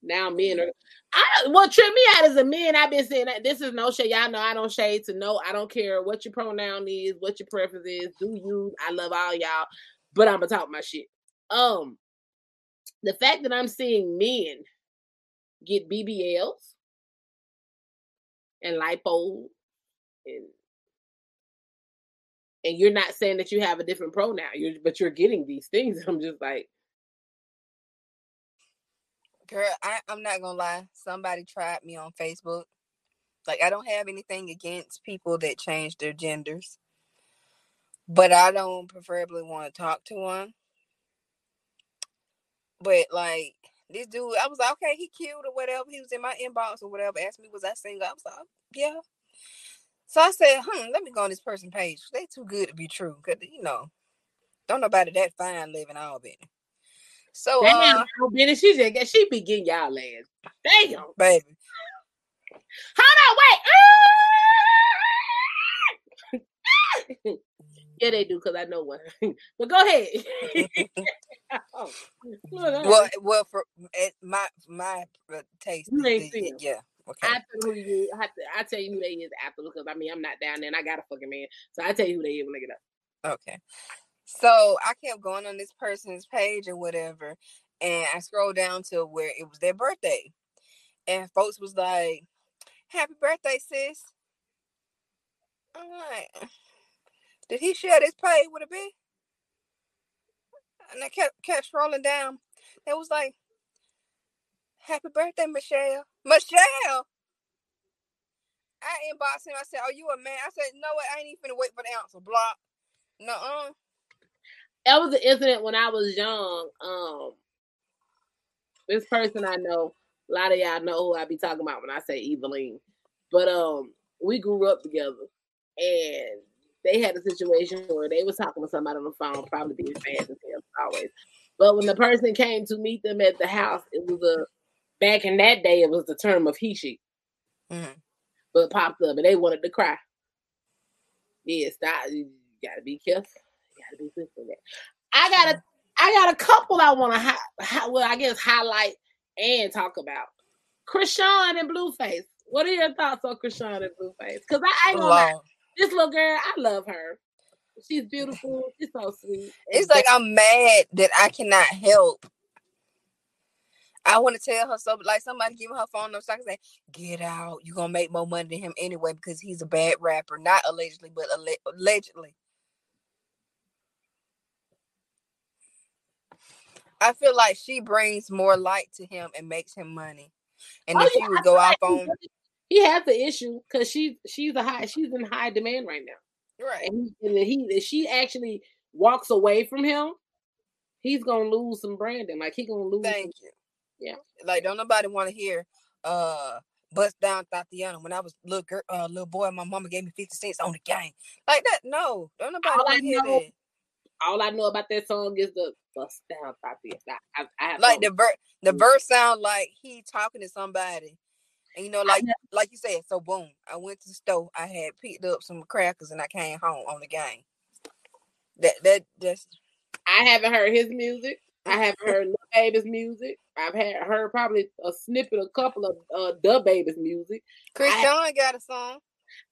Now men are. I what tripped me out as a man. I've been saying that this is no shade. Y'all know I don't shade to no. I don't care what your pronoun is, what your preference is. Do you? I love all y'all, but I'm gonna talk my shit. Um. The fact that I'm seeing men get B B Ls and lipo, and, and you're not saying that you have a different pronoun, you're, but you're getting these things. I'm just like, girl, I, I'm not gonna lie. Somebody tried me on Facebook. Like, I don't have anything against people that change their genders, but I don't preferably want to talk to one. But, like, this dude, I was like, okay, he cute or whatever. He was in my inbox or whatever. Asked me, was I single? I was like, yeah. So I said, hmm, let me go on this person's page. They too good to be true. Because, you know, don't nobody that fine living all Benny. So, damn, uh, Benny, she just, she be getting y'all ass. Damn. Baby. Hold on, wait. Yeah, they do, because I know one. But go ahead. Oh, well, well, for my my taste, you ain't seen yeah. Okay. I tell you, I, I tell you who they is after, because I mean I'm not down there, and I got a fucking man, so I tell you who they is when I get up. Okay. So I kept going on this person's page or whatever, and I scrolled down to where it was their birthday, and folks was like, "Happy birthday, sis." I'm like, did he share this page with a bitch? And I kept kept scrolling down. It was like, "Happy birthday, Michelle." Michelle! I inboxed him. I said, "Oh, you a man?" I said, "No, I ain't even wait for the answer." Block. Nuh-uh. That was an incident when I was young. Um, this person I know, a lot of y'all know who I be talking about when I say Evelyn. But um, we grew up together. And they had a situation where they was talking to somebody on the phone, probably being bad as hell always. But when the person came to meet them at the house, it was a, back in that day, it was the term of he, she. Mm-hmm. But popped up and they wanted to cry. Yeah, stop. You gotta be careful. You gotta be careful. I got a, I got a couple I want to, hi, hi, well, I guess highlight and talk about. Chrisean and Blueface. What are your thoughts on Chrisean and Blueface? Because I, I ain't gonna lie. This little girl, I love her. She's beautiful. She's so sweet. It's, it's like I'm mad that I cannot help. I want to tell her so, like somebody give her phone number so I can say, "Get out. You're going to make more money than him anyway because he's a bad rapper." Not allegedly, but alle- allegedly. I feel like she brings more light to him and makes him money. And oh, if yeah, she would I go off like on... he has an issue because she she's a high she's in high demand right now. Right. And, he, and he if she actually walks away from him, he's gonna lose some branding. Like he gonna lose. Thank some, you. Yeah. Like don't nobody want to hear uh bust down Tatiana when I was little girl, uh, little boy. My mama gave me fifty cents on the game. Like that. No, don't nobody want to hear know, that. All I know about that song is the bust down Tatiana. I, I, I like the ver- the verse sound like he talking to somebody. And you know, like know. like you said, so boom, I went to the store. I had picked up some crackers and I came home on the game. That that that's. I haven't heard his music. I haven't heard Lil Baby's music. I've had heard probably a snippet, a couple of uh, Da Baby's music. Chrisean got a song.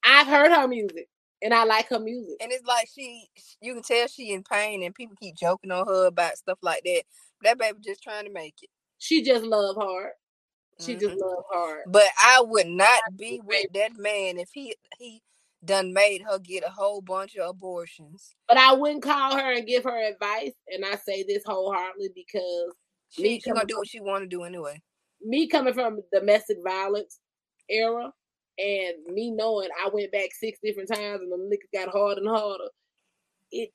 I've heard her music, and I like her music. And it's like she, you can tell she in pain, and people keep joking on her about stuff like that. That baby just trying to make it. She just love hard. She mm-hmm. just love hard. But I would not be with that man if he he. done made her get a whole bunch of abortions. But I wouldn't call her and give her advice, and I say this wholeheartedly because she's she gonna do what she want to do anyway. Me coming from domestic violence era, and me knowing I went back six different times, and the niggas got harder and harder. It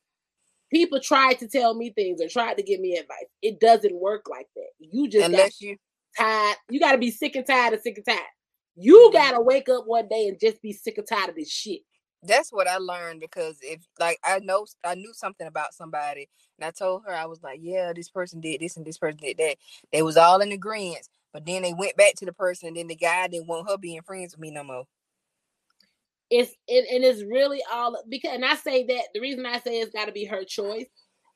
people tried to tell me things or tried to give me advice. It doesn't work like that. You just unless you tired. You got to be sick and tired and sick and tired. You gotta wake up one day and just be sick and tired of this shit. That's what I learned because if like I know I knew something about somebody and I told her I was like, yeah, this person did this and this person did that. They was all in agreement, but then they went back to the person and then the guy didn't want her being friends with me no more. It's it, and it's really all because and I say that the reason I say it's gotta be her choice.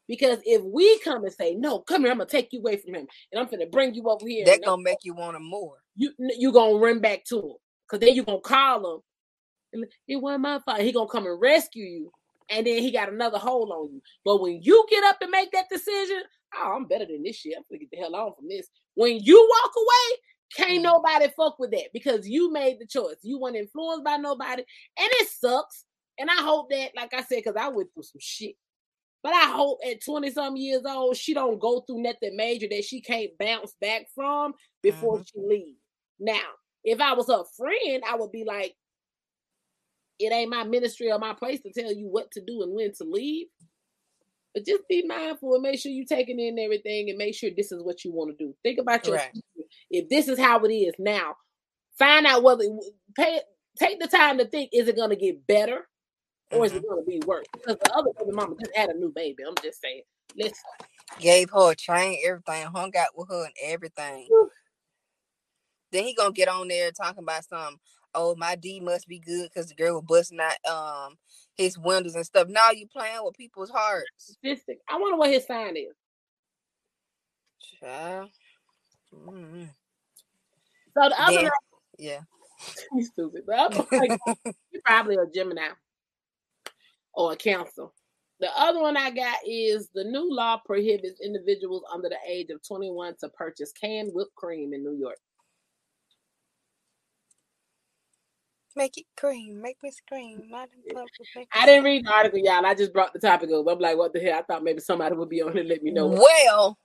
Because if we come and say, no, come here, I'm going to take you away from him. And I'm going to bring you over here. That's going to make you want him more. You're you going to run back to him. Because then you're going to call him. It wasn't my fault. He's going to come and rescue you. And then he got another hole on you. But when you get up and make that decision, oh, I'm better than this shit. I'm going to get the hell on from this. When you walk away, can't nobody fuck with that. Because you made the choice. You weren't influenced by nobody. And it sucks. And I hope that, like I said, because I went through some shit. But I hope at twenty-some years old, she don't go through nothing major that she can't bounce back from before mm-hmm. she leaves. Now, if I was her friend, I would be like, it ain't my ministry or my place to tell you what to do and when to leave. But just be mindful and make sure you're taking in everything and make sure this is what you want to do. Think about your right. future. If this is how it is now, find out whether, pay, take the time to think, is it going to get better? Or is it going to be worse? Because the other baby mama just had a new baby. I'm just saying. Listen. Gave her a train, everything. Hung out with her and everything. Whew. Then he going to get on there talking about something. Oh, my D must be good because the girl was busting out um, his windows and stuff. Now you playing with people's hearts. I wonder what his sign is. Child. Mm-hmm. So the other yeah. Night, yeah. He's stupid. The other night, you're probably a Gemini. Or a council. The other one I got is the new law prohibits individuals under the age of twenty-one to purchase canned whipped cream in New York. Make it cream. Make me scream. I didn't, I didn't read the article, y'all. I just brought the topic up. I'm like, what the hell? I thought maybe somebody would be on here and let me know. What, well.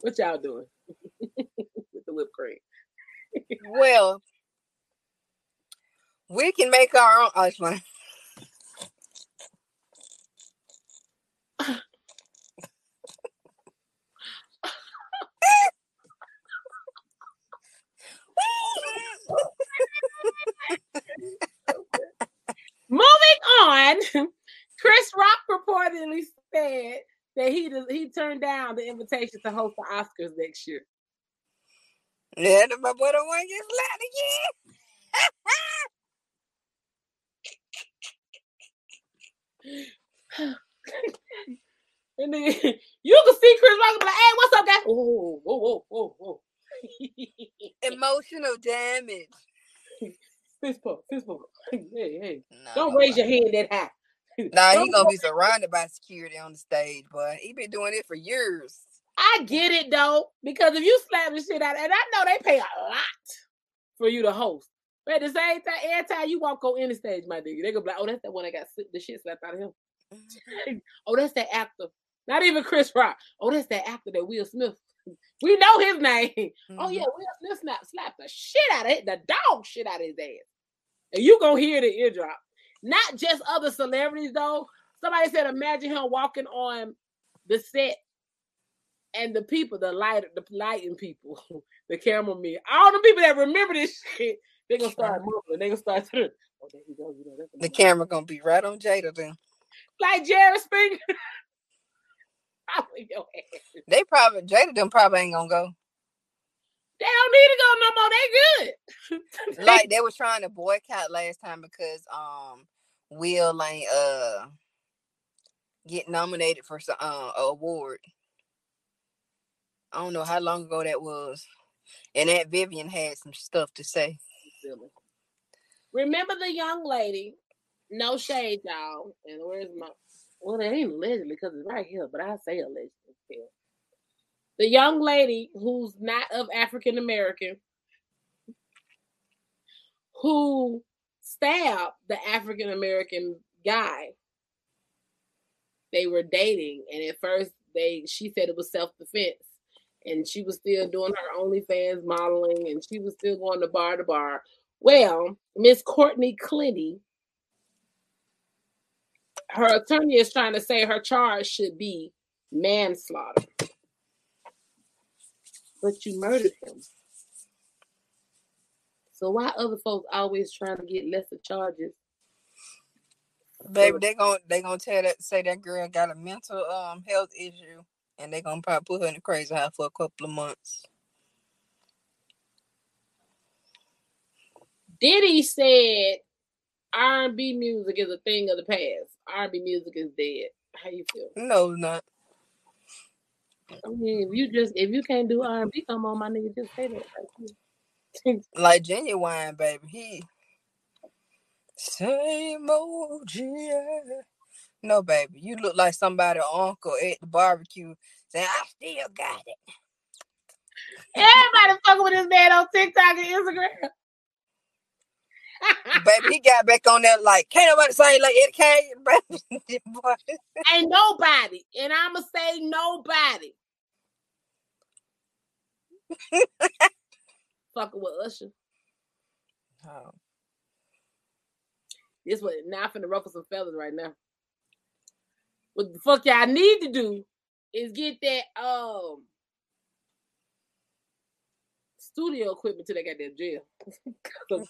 What y'all doing with the whipped cream? Well, we can make our own. Oh, it's fine. Moving on, Chris Rock reportedly said that he does, he turned down the invitation to host the Oscars next year. Yeah, my boy don't want to get loud again. And then you can see Chris Rock be like, "Hey, what's up, guys?" Oh, whoa, whoa, whoa, whoa. Emotional damage. Fist bump, fist bump. Hey, hey. No, don't no, raise no. your hand that high. Nah, don't he gonna be surrounded by security on the stage, but he been doing it for years. I get it though, because if you slap the shit out, and I know they pay a lot for you to host, but at the same time, every time you walk on any stage, my nigga, they gonna be like, "Oh, that's the one that got the shit slapped out of him." Mm-hmm. Oh, that's that actor. Not even Chris Rock. Oh, that's that actor that Will Smith. We know his name. Mm-hmm. Oh yeah, Will Smith slapped slap the shit out of it, the dog shit out of his ass. and you gonna hear the eardrop. Not just other celebrities though. Somebody said, imagine him walking on the set and the people, the light, the lighting people, the cameraman, all the people that remember this shit, they gonna start moving. They gonna start. Oh, there you go, you know, the camera gonna be right on Jada then. Like Jared Springer. They probably Jada them probably ain't gonna go. They don't need to go no more. They good. Like they were trying to boycott last time because um Will ain't uh get nominated for some uh, award. I don't know how long ago that was, and Aunt Vivian had some stuff to say. Remember the young lady? No shade, y'all. And where's my? Well, it ain't allegedly because it's right here, but I say allegedly. The young lady who's not of African American, who stabbed the African American guy they were dating, and at first they she said it was self defense, and she was still doing her OnlyFans modeling, and she was still going to bar to bar. Well, Miss Courtney Clinty, her attorney is trying to say her charge should be manslaughter. But you murdered him. So why other folks always trying to get lesser charges? Baby, they gonna they gonna tell that say that girl got a mental um health issue, and they gonna probably put her in the crazy house for a couple of months. Diddy said R and B music is a thing of the past. R and B music is dead. How you feel? No, it's not. I mean, if you just if you can't do R and B, come on, my nigga, just say that. Like Genuine, baby, he same old yeah. No, baby, you look like somebody's uncle at the barbecue saying, "I still got it." Everybody fucking with this man on TikTok and Instagram. Baby, he got back on there like, can't nobody say like it can't. Ain't nobody. And I'ma say nobody. Fucking with Usher. Oh. This was not finna ruffle some feathers right now. What the fuck y'all need to do is get that um studio equipment till they got that jail.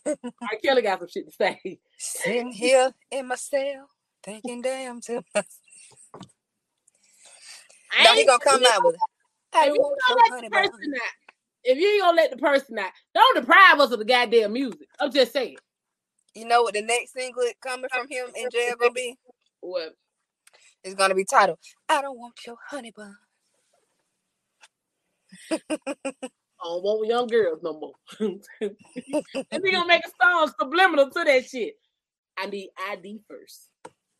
R. Kelly got some shit to say. Sitting here in my cell, thinking damn to myself. No, he gonna come out with it. If you ain't gonna let the person out, if you ain't gonna let the person out, don't deprive us of the goddamn music. I'm just saying. You know what the next single coming from him in jail gonna be? What? It's gonna be titled, "I Don't Want Your Honey Bun." I don't want young girls no more. And we gonna make a song subliminal to that shit. I need I D first.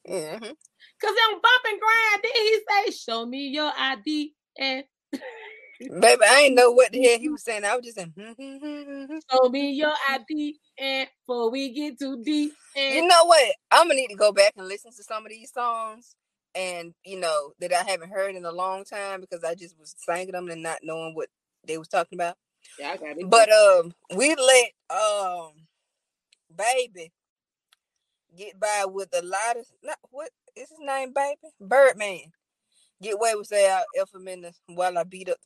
Mm-hmm. Cause I'm bumping grind. Then he say, "Show me your I D." And baby, I ain't know what the hell he was saying. I was just saying, mm-hmm. "Show me your I D." And before we get too deep, and you know what? I'm gonna need to go back and listen to some of these songs. And you know that I haven't heard in a long time because I just was singing them and not knowing what they was talking about. Yeah, I got it. But um, we let um, baby get by with a lot of not what is his name, baby Birdman. Get away with say I'll F him in the while I beat up,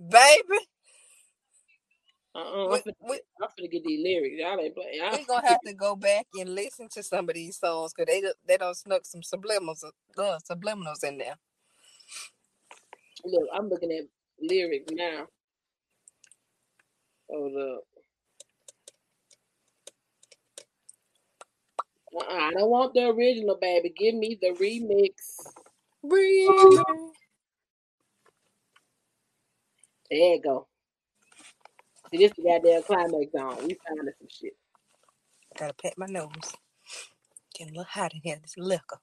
baby. Uh uh-uh, uh, I'm gonna get these lyrics. Y'all ain't playing. We're gonna have to go back and listen to some of these songs because they they done snuck some subliminals uh, subliminals in there. Look, I'm looking at lyric now. Hold up. Uh-uh, I don't want the original, baby. Give me the remix. Remix. There you go. See, this is the goddamn climax zone. We found some shit. I gotta pat my nose. Getting a little hot in here. This liquor.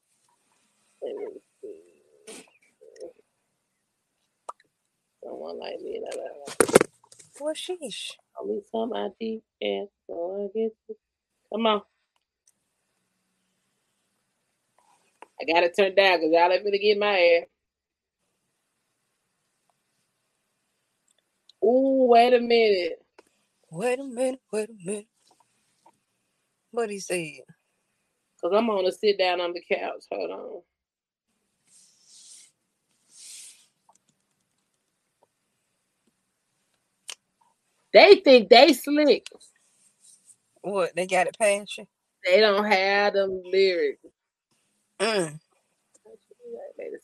Hey. Someone like me. Blah, blah, blah. Well, sheesh. I need some I D and so I get it. Come on. I got it turned down because y'all ain't gonna get my ass. Ooh, wait a minute. Wait a minute, wait a minute. What he said? Cause I'm gonna sit down on the couch. Hold on. They think they slick. What? They got it past you? They don't have them lyrics. Mm. Because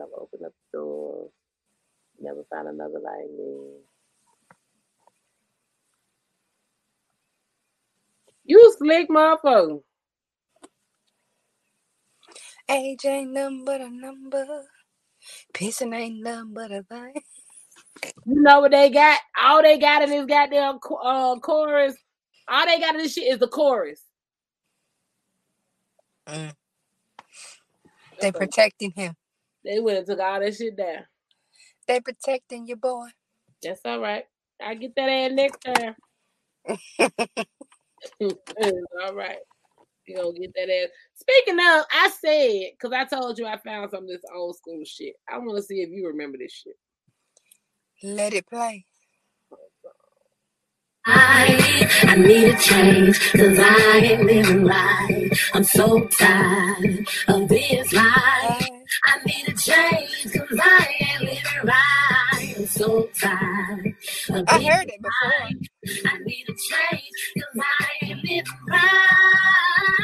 I've opened up the door. Never found another like me. You slick motherfucker. Age ain't nothing but a number. Pissing ain't nothing but a vibe. You know what they got? All they got in this goddamn uh, chorus. All they got in this shit is the chorus. Mm. They protecting him. They would have took all that shit down. They protecting your boy. That's all right. I'll get that ass next time. All right. You gonna get that ass. Speaking of, I said, because I told you I found some of this old school shit. I want to see if you remember this shit. Let it play. I, I need a change because I ain't living right. I'm so tired of this life. I need a change because I ain't living right. I'm so tired of I this heard it before. Life. I need a change because I ain't living right.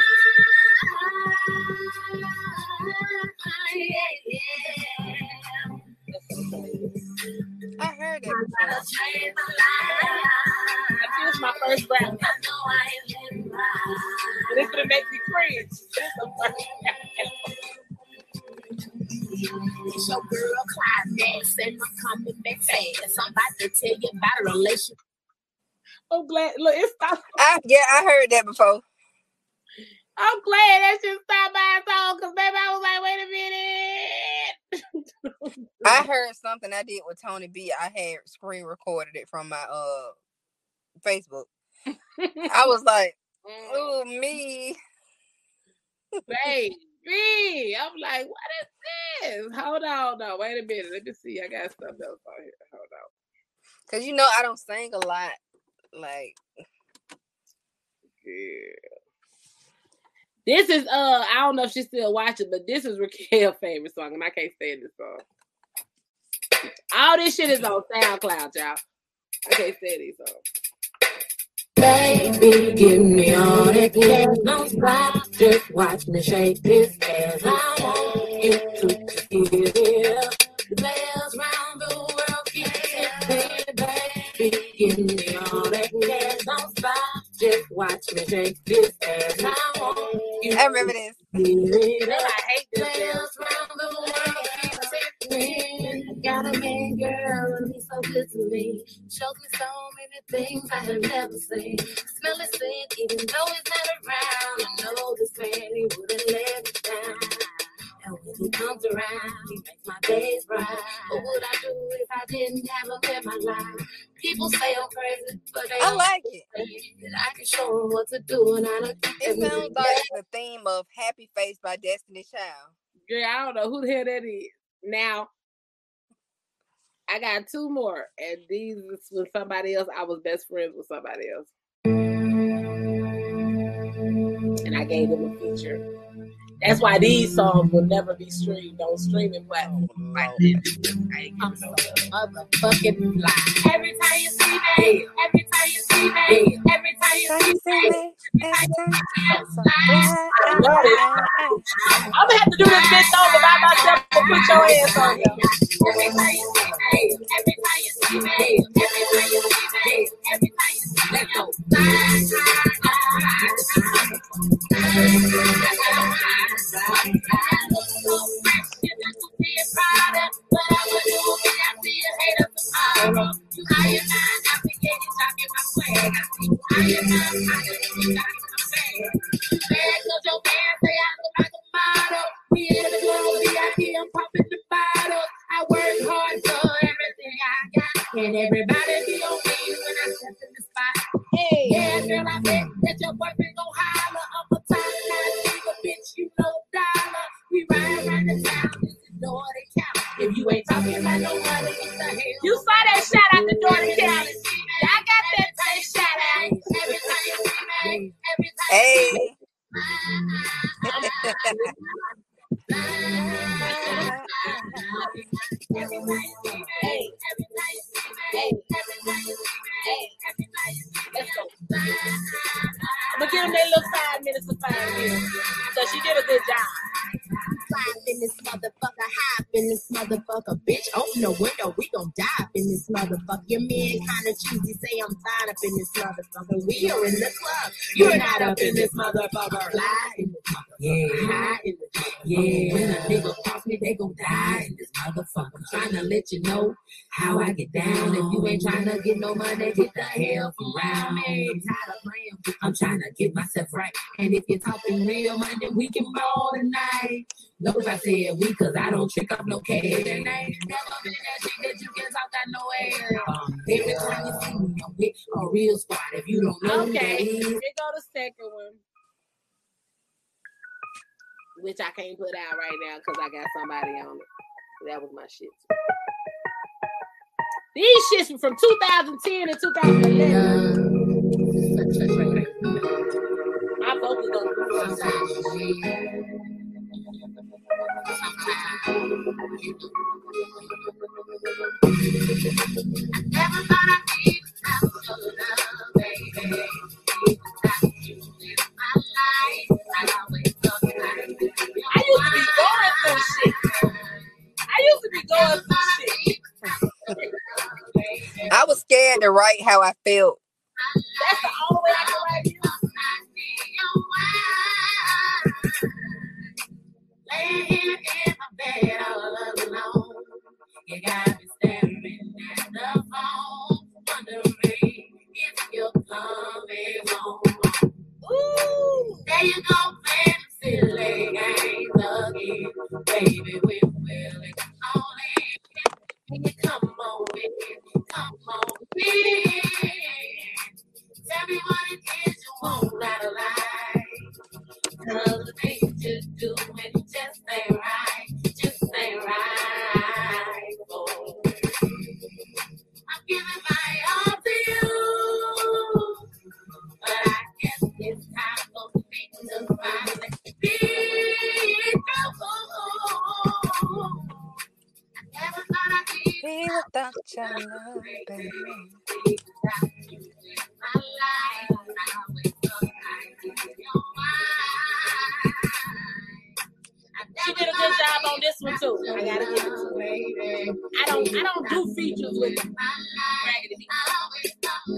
Yeah. I heard it. I feel my first breath. I know I am living right. This would make me cringe. It's your girl Climax, and I'm coming back fast. I'm about to tell you about a relationship. I'm glad. Look, it stopped. I, yeah, I heard that before. I'm glad that shit stopped by a song because baby, I was like, wait a minute. I heard something I did with Tony B. I had screen recorded it from my uh Facebook. I was like, ooh, me. Baby. I'm like, what is this? Hold on, no, wait a minute. Let me see. I got something else on here. Hold on. Because you know I don't sing a lot. Like, yeah. This is, uh, I don't know if she's still watching, but this is Raquel's favorite song, and I can't stand this song. All this shit is on SoundCloud, y'all. I can't stand these songs. Baby, give me all that cash. Don't stop, just watch me shake this ass. I want you to give it up. The bells round the world keep it. Baby, give me all that cash. Don't stop. Just watch me shake this ass. I want you. I remember this. I hate this. Got a mean girl and he's so good to me. Shows me so many things I have never seen. Smell it sin, even though he's not around. I know this man, he wouldn't let me down. And when he comes around, he makes my days bright. What would I do if I didn't have him in my life? People say I'm crazy, but they I don't like it. I can show them what to do, and I don't. It sounds like the theme of "Happy Face" by Destiny Child. Girl, I don't know who the hell that is. Now, I got two more, and these was with somebody else. I was best friends with somebody else, and I gave them a feature. That's why these songs will never be streamed on streaming platforms like this. I'm so motherfucking fly. Every time you see me, every time you see me, every time you see me, every time you see me, I'm gonna have to do this bitch over by myself and put your hands on me. Every time you see me, every time you see me, every time you see me, every time you see me, let go. I look so fresh, you got to be a product. But I would do when I see a hater tomorrow. You high and nine, I be getting stuck in my swag. I see you high and nine, I can see you got to come back. You bad, cause your man say I look like a model. We in the club, V I P, I'm popping the bottle. I work hard for everything I got. And everybody be on me when I step in the spot. Hey, yeah, girl, I bet that your boyfriend gon' holler. I'm a top notch nigga, bitch, you know dollar. We ride around the town, this is Door County. If you ain't talking about no money, what the hell? You saw that shout out to Door County. I got that same shout out. Hey. But give them they little five minutes to five minutes. So she did a good job. Five minutes, motherfucker, hop in this motherfucker, bitch. Open the window, we gon' dive in this motherfucker. Your man kinda cheesy, say I'm tied up in this motherfucker. We are in the club, you're, you're not up in this motherfucker. Fly in this motherfucker, yeah, high in this motherfucker. Yeah, when a nigga cross me, they gon' die in this motherfucker. Trying to let you know how I get down. If you ain't trying to get no money, get the hell from around me. I'm tired of playing, I'm trying to get myself right. And if you're talking real money, we can ball tonight. Notice I said we, cause I don't trick up no cash. And I ain't never been that shit that you can talk out no ass. Um, Every time you see me, I'm with a real spot. If you don't know okay, here go the second one, which I can't put out right now cause I got somebody on it. That was my shit. These shits were from two thousand ten and two thousand eleven. My vocals don't do everybody needs some love, baby. My life, I always talk about it. I used to be going through shit. I used to be going through shit. I was scared to write how I felt. That's the only way I can write music. Laying in my bed all alone, you got me staring at the phone, wondering if you're coming home. Ooh, there you go, playing silly games again, baby. We will it only if you come on with, come on with. Tell me what it is you want out of life. Cause the things you do it just ain't right, just ain't right. Oh, I'm giving my all to you, but I guess it's time for me to finally be trouble. I never thought I'd be without your love, baby. My life, I always thought I'd be your mind. She did a good job on this one too. I gotta give it to you. I don't, I don't do features with raggedy. I thought we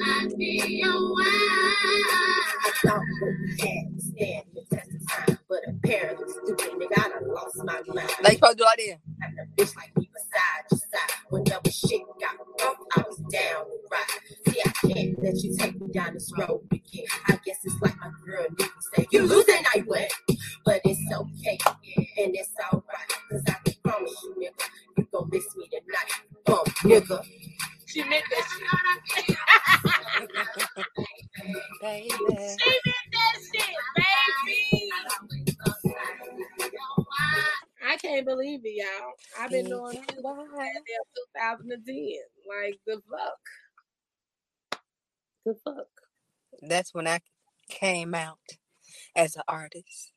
had stand the test of time, but apparently stupid nigga, I done lost my mind. Like you supposed to do out there. I'm a bitch like me beside your side. When double shit got up, I was down to ride. See, I can't let you take me down this road again. I guess it's like my girl used to say, you lose that night wet, but it's okay. And it's all right, cause I can promise you, nigga, you gon' miss me tonight, bum nigga. She meant that shit. Baby. She meant that shit, baby. I can't believe it, y'all. I've been doing it two thousand ten. Like, the fuck? The fuck? That's when I came out as an artist.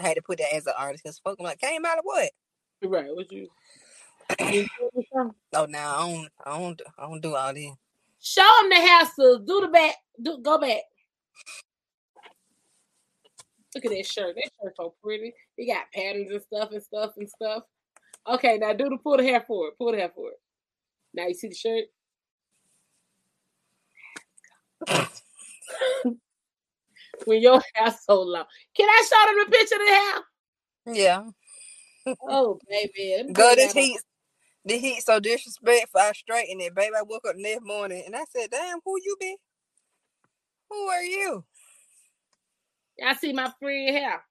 I had to put that as an artist because folk, I'm like, came out of what? Right, what you? you oh, no, nah, I don't, I don't, I don't do all this. Show them the hassles. Do the back. Do go back. Look at that shirt. That shirt's so pretty. It got patterns and stuff and stuff and stuff. Okay, now do the pull the hair forward. Pull the hair forward. Now you see the shirt. When your hair's so long. Can I show them a picture of the hair? Yeah. Oh, baby. Go this heat. The heat so disrespectful. I straightened it. Baby, I woke up the next morning and I said, damn, who you be? Who are you? I see my friend hair.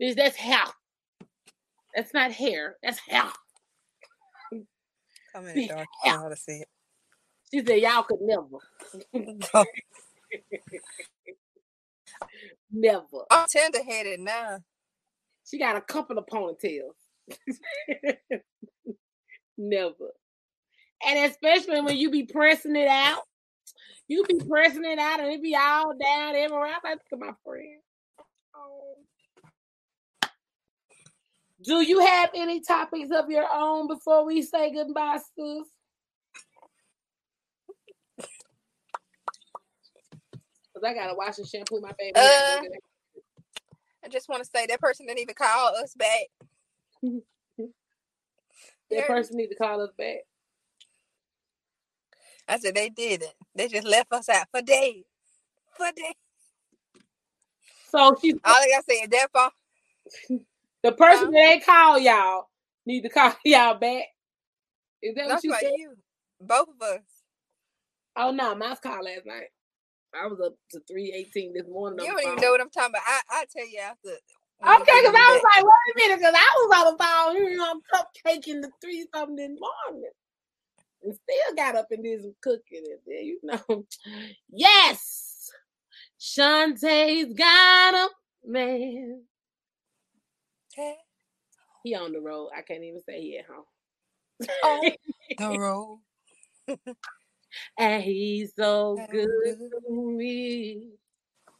Bitch, that's hair. That's not hair. That's hair. I'm in the dark. I don't know how to see it. She said, y'all could never. Never. I'm tender headed now. She got a couple of ponytails. Never. And especially when you be pressing it out You be pressing it out and it be all down everywhere. I'm like, look at my friend. Oh. Do you have any topics of your own before we say goodbye, sis? Because I got to wash and shampoo my baby. Uh, I just want to say that person didn't even call us back. that yeah. person need to call us back. I said they didn't. They just left us out for days. For days. So she, all I gotta say is that phone. The person um, that ain't call y'all need to call y'all back. Is that what you like said? You. Both of us. Oh no, my call last night. I was up to three eighteen this morning. You don't even know what I'm talking about. I I tell you after. Okay, because I was like, wait a minute, because I was on the phone. You know, I'm cupcaking the three something in the morning. And still got up and did some cooking and then, you know. Yes! Shantae's got a man. He on the road. I can't even say he at home. On the road. And he's so good to me.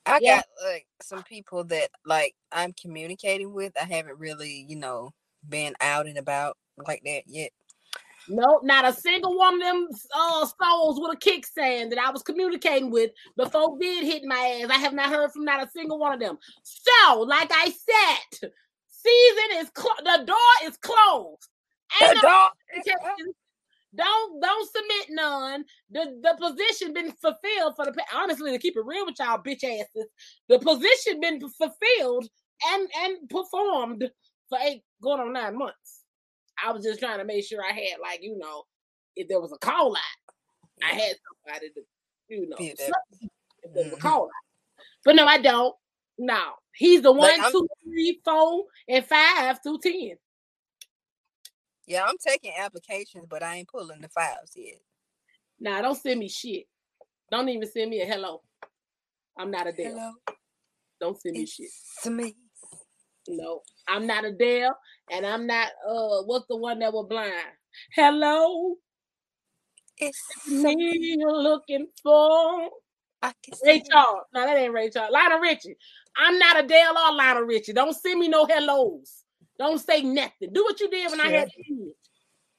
I yeah. got, like, some people that, like, I'm communicating with. I haven't really, you know, been out and about like that yet. Nope, not a single one of them uh, souls with a kickstand that I was communicating with before vid hit my ass. I have not heard from not a single one of them. So, like I said, season is clo- the door is closed. Ain't the no door. Don't don't submit none. The the position been fulfilled for the honestly to keep it real with y'all bitch asses. The position been fulfilled and and performed for eight going on nine months. I was just trying to make sure I had, like, you know, if there was a call out, I had somebody to, you know, yeah, if there was mm-hmm. a call out. But no, I don't. No. He's the one, like, two, three, four, and five through ten. Yeah, I'm taking applications, but I ain't pulling the files yet. Nah, don't send me shit. Don't even send me a hello. I'm not Adele. Hello. Don't send me it's shit. To me. No, I'm not Adele, and I'm not, uh, what's the one that was blind? Hello? It's me you're looking for. I can Ray Charles. No, that ain't Ray Charles. Lionel Richie. I'm not Adele or Lionel Richie. Don't send me no hellos. Don't say nothing. Do what you did when sure. I had the vid.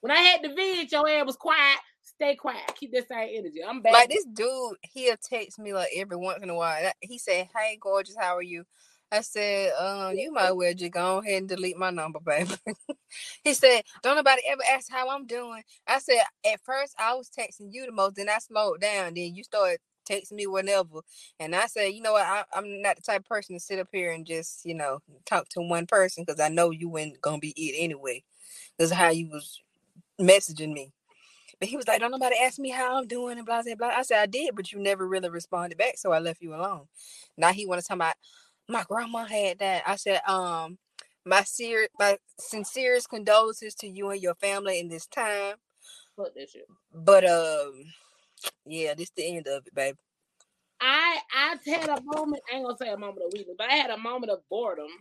When I had the vid, your ass was quiet. Stay quiet. Keep that same energy. I'm back. Like, this dude, he'll text me, like, every once in a while. He said, hey, gorgeous, how are you? I said, um, you might well just go ahead and delete my number, baby. He said, don't nobody ever ask how I'm doing. I said, at first I was texting you the most, then I slowed down, then you started texting me whenever. And I said, you know what, I, I'm not the type of person to sit up here and just, you know, talk to one person because I know you ain't going to be it anyway. That's how you was messaging me. But he was like, don't nobody ask me how I'm doing and blah, blah, blah. I said, I did, but you never really responded back, so I left you alone. Now he want to talk about, my grandma had that. I said, um, my ser- my sincerest condolences to you and your family in this time. What this shit? But um, yeah, this the end of it, baby. I I had a moment. I ain't gonna say a moment of weakness, but I had a moment of boredom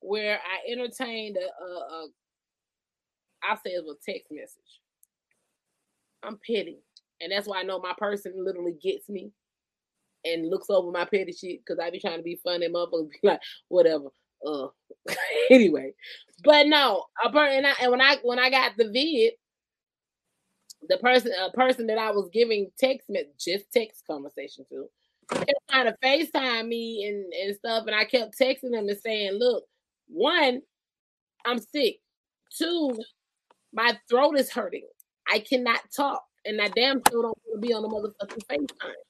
where I entertained a. a, a I say it was a text message. I'm petty, and that's why I know my person literally gets me. And looks over my petty shit because I be trying to be funny, motherfucker. Be like, whatever. Uh, anyway, but no, a per- and, I, and when I when I got the vid, the person a person that I was giving text just text conversation to, kept trying to FaceTime me and, and stuff, and I kept texting them and saying, "Look, one, I'm sick. Two, my throat is hurting. I cannot talk, and I damn sure don't want to be on the motherfucking FaceTime."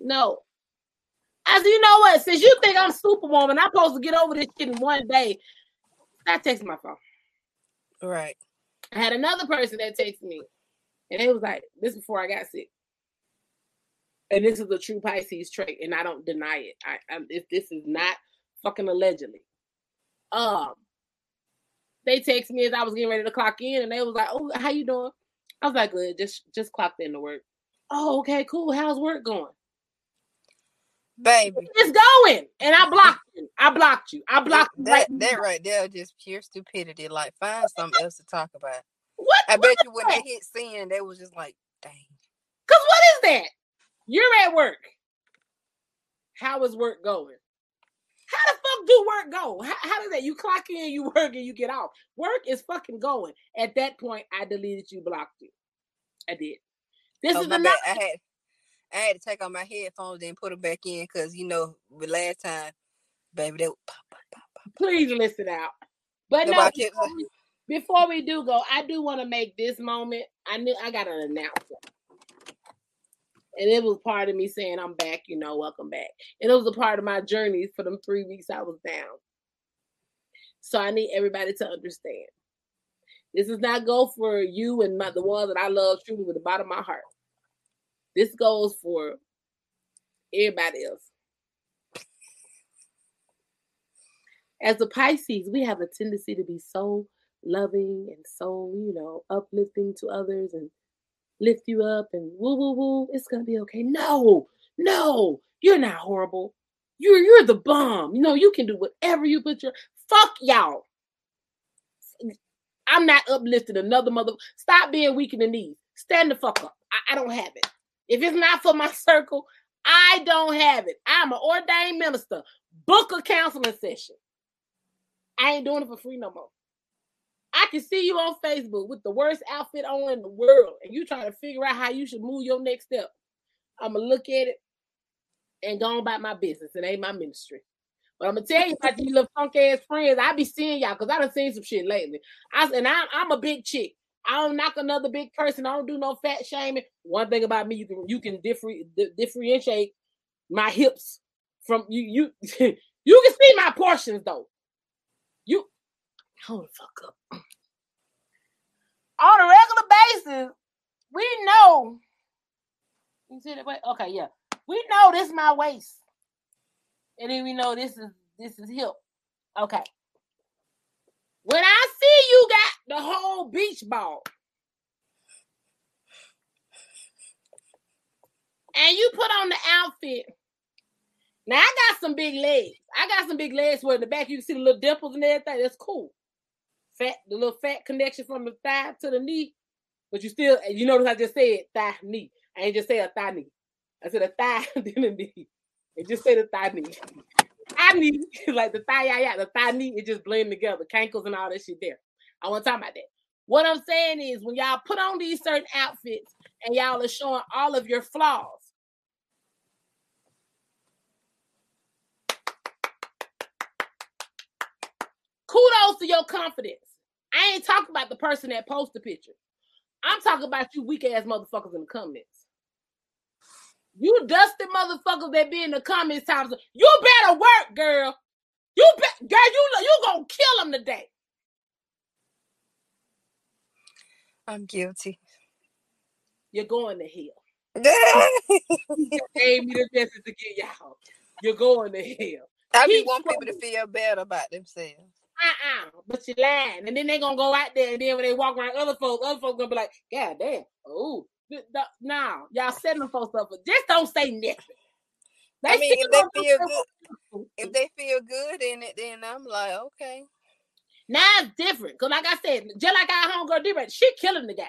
No. I said, you know what? Since you think I'm superwoman, I'm supposed to get over this shit in one day. I text my phone. Right. I had another person that texted me. And it was like, this is before I got sick. And this is a true Pisces trait. And I don't deny it. I, I if this is not fucking allegedly. Um, they texted me as I was getting ready to clock in. And they was like, oh, how you doing? I was like, good. Just, just clocked in to work. Oh, okay, cool. How's work going? Baby, it's going, and I blocked you. I blocked you. I blocked you. That, right that right there, just pure stupidity. Like, find something else to talk about. What? I what bet you that? When they hit sin, they was just like, dang. Cause what is that? You're at work. How is work going? How the fuck do work go? How, how does that? You clock in, you work, and you get off. Work is fucking going. At that point, I deleted you, blocked you. I did. This oh, is another. I had, I had to take out my headphones and put them back in because, you know, the last time, baby, they would pop, pop, pop, pop. Please listen out. But no, no before, we, before we do go, I do want to make this moment. I knew I got an announcement. And it was part of me saying, I'm back, you know, welcome back. And it was a part of my journey for them three weeks I was down. So I need everybody to understand. This does not go for you and my, the ones that I love truly with the bottom of my heart. This goes for everybody else. As the Pisces, we have a tendency to be so loving and so, you know, uplifting to others and lift you up and woo, woo, woo. It's going to be okay. No, no, you're not horrible. You're, you're the bomb. You know, you can do whatever you put your, fuck y'all. I'm not uplifting another mother. Stop being weak in the knees. Stand the fuck up. I, I don't have it. If it's not for my circle, I don't have it. I'm an ordained minister. Book a counseling session. I ain't doing it for free no more. I can see you on Facebook with the worst outfit on in the world, and you trying to figure out how you should move your next step. I'm going to look at it and go on about my business. It ain't my ministry. But I'm going to tell you about these little punk-ass friends. I be seeing y'all because I done seen some shit lately. I, and I, I'm a big chick. I don't knock another big person. I don't do no fat shaming. One thing about me, you can you can differ, di- differentiate my hips from you. You you can see my portions, though. You... Hold the fuck up. On a regular basis, we know. You see that way? Okay, yeah. We know this is my waist. And then we know this is this is hip. Okay. When I see you got the whole beach ball, and you put on the outfit. Now I got some big legs. I got some big legs where in the back you can see the little dimples and everything. That's cool. Fat, the little fat connection from the thigh to the knee, but you still, you notice I just said thigh knee. I ain't just say a thigh knee. I said a thigh then a knee. It just say the thigh knee. I knee like the thigh, yeah, yeah, the thigh knee. It just blend together, cankles and all that shit there. I want to talk about that. What I'm saying is when y'all put on these certain outfits and y'all are showing all of your flaws. Kudos to your confidence. I ain't talking about the person that posted the picture. I'm talking about you weak ass motherfuckers in the comments. You dusty motherfuckers that be in the comments times. You better work, girl. You be- girl, you you gonna kill them today. I'm guilty. You're going to hell. You gave me the message to get y'all. You're going to hell. I be want people to feel bad about themselves. Uh-uh, but you're lying. And then they're going to go out there, and then when they walk around other folks, other folks going to be like, God damn, oh, no, nah, y'all setting them folks up, but just don't say nothing. They I mean, if they, feel good, if they feel good in it, then I'm like, okay. Now it's different, because like I said, just like our homegirl D-Ray, she killing the game.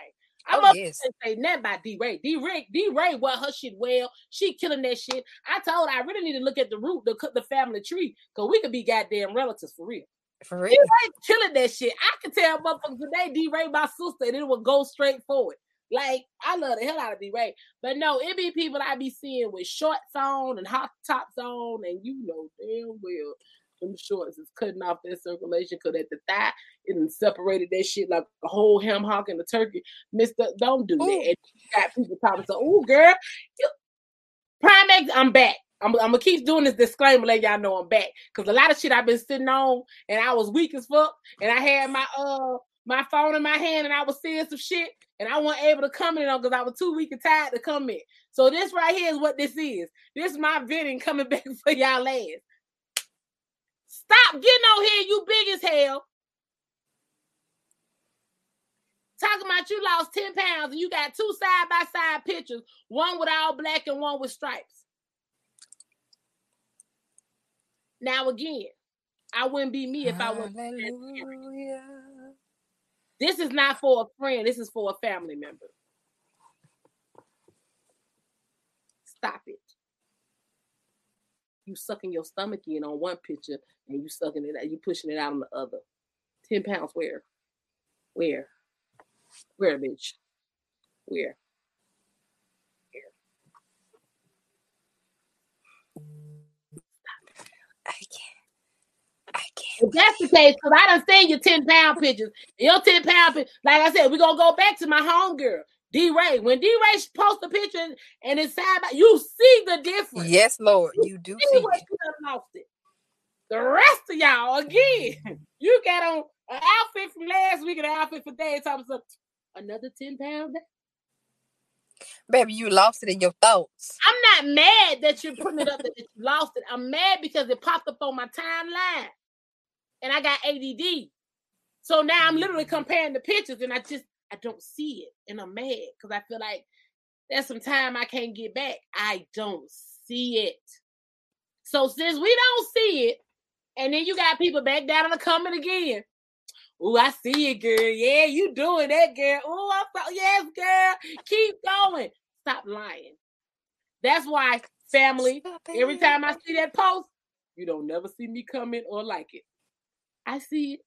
I'm oh, yes. Up to say nothing about D-Ray. D-Ray, D-Ray, well, her shit well. She killing that shit. I told her I really need to look at the root, the, the family tree, because we could be goddamn relatives for real. For real? D-Ray killing that shit. I can tell motherfuckers today D-Ray my sister and it will go straight forward. Like, I love the hell out of D-Ray. But no, it be people I be seeing with shorts on and hot tops on and you know damn well them shorts is cutting off that circulation because at the thigh it separated that shit like a whole ham hock and a turkey. Mister, don't do ooh. That. And you got people talking so, ooh, girl. You... Primex, I'm back. I'm, I'm gonna keep doing this disclaimer, let y'all know I'm back. Cause a lot of shit I've been sitting on, and I was weak as fuck, and I had my uh my phone in my hand, and I was seeing some shit, and I wasn't able to comment on because I was too weak and tired to comment. So this right here is what this is. This is my venting coming back for y'all ass. Stop getting on here, you big as hell. Talking about you lost ten pounds and you got two side by side pictures, one with all black and one with stripes. Now, again, I wouldn't be me if I wasn't. Hallelujah. This is not for a friend. This is for a family member. Stop it. You sucking your stomach in on one picture and you sucking it out, you pushing it out on the other. Ten pounds where? Where? Where, bitch? Where? If that's the case, because I done seen your ten-pound pictures. Your ten-pound pictures. Like I said, we're going to go back to my homegirl, D-Ray. When D-Ray posts a picture and it's side by, you see the difference. Yes, Lord, you, you do see it. What you done lost it. The rest of y'all, again, you got on an outfit from last week and an outfit for today. So like, another ten-pound day? Baby, you lost it in your thoughts. I'm not mad that you're putting it up that you lost it. I'm mad because it popped up on my timeline. And I got A D D. So now I'm literally comparing the pictures and I just, I don't see it. And I'm mad because I feel like there's some time I can't get back. I don't see it. So since we don't see it, and then you got people back down in the comment again. Oh, I see it, girl. Yeah, you doing that, girl. Oh, I thought, yes, girl. Keep going. Stop lying. That's why, family, every time I see that post, you don't never see me comment or like it. I see it.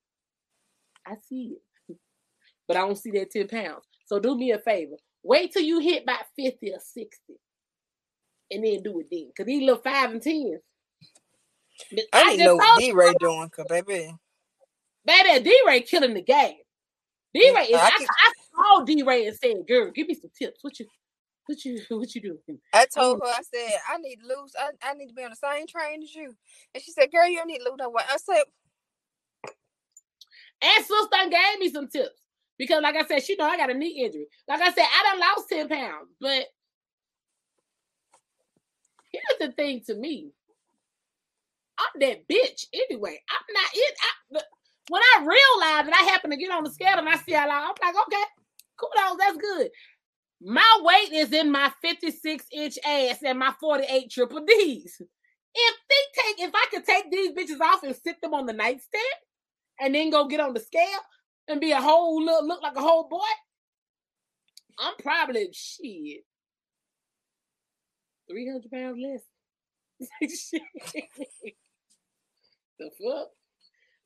I see it. But I don't see that ten pounds. So do me a favor. Wait till you hit about fifty or sixty. And then do it then. Because these little five and tens. I, I ain't know what D-Ray doing. Cause baby. Baby, D-Ray killing the game. D-Ray is. I, I, I saw D-Ray and said, girl, give me some tips. What you What you what you doing? I told her, I said, I need to lose. I, I need to be on the same train as you. And she said, girl, you don't need to lose no weight. I said, and sister gave me some tips because, like I said, she know I got a knee injury. Like I said, I done lost ten pounds. But here's the thing to me. I'm that bitch anyway. I'm not it. I, when I realized that I happen to get on the scale and I see how long, I'm like, okay, kudos, that's good. My weight is in my fifty-six inch ass and my forty-eight triple D's. If they take, if I could take these bitches off and sit them on the nightstand, and then go get on the scale and be a whole look, look like a whole boy, I'm probably, shit, three hundred pounds less. The fuck?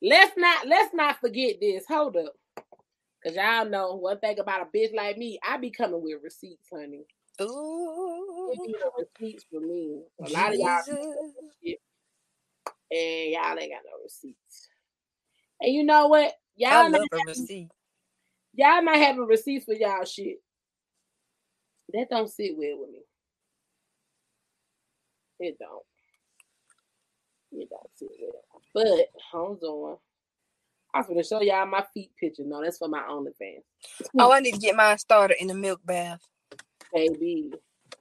Let's not, let's not forget this. Hold up. Because y'all know one thing about a bitch like me, I be coming with receipts, honey. Ooh. It be receipts for me. A lot of y'all be shit. And y'all ain't got no receipts. And you know what? Y'all not having, y'all not having receipts for y'all shit. That don't sit well with me. It don't. It don't sit well. But hold on. I was gonna show y'all my feet picture. No, that's for my OnlyFans. Oh, I need to get mine started in the milk bath. Baby.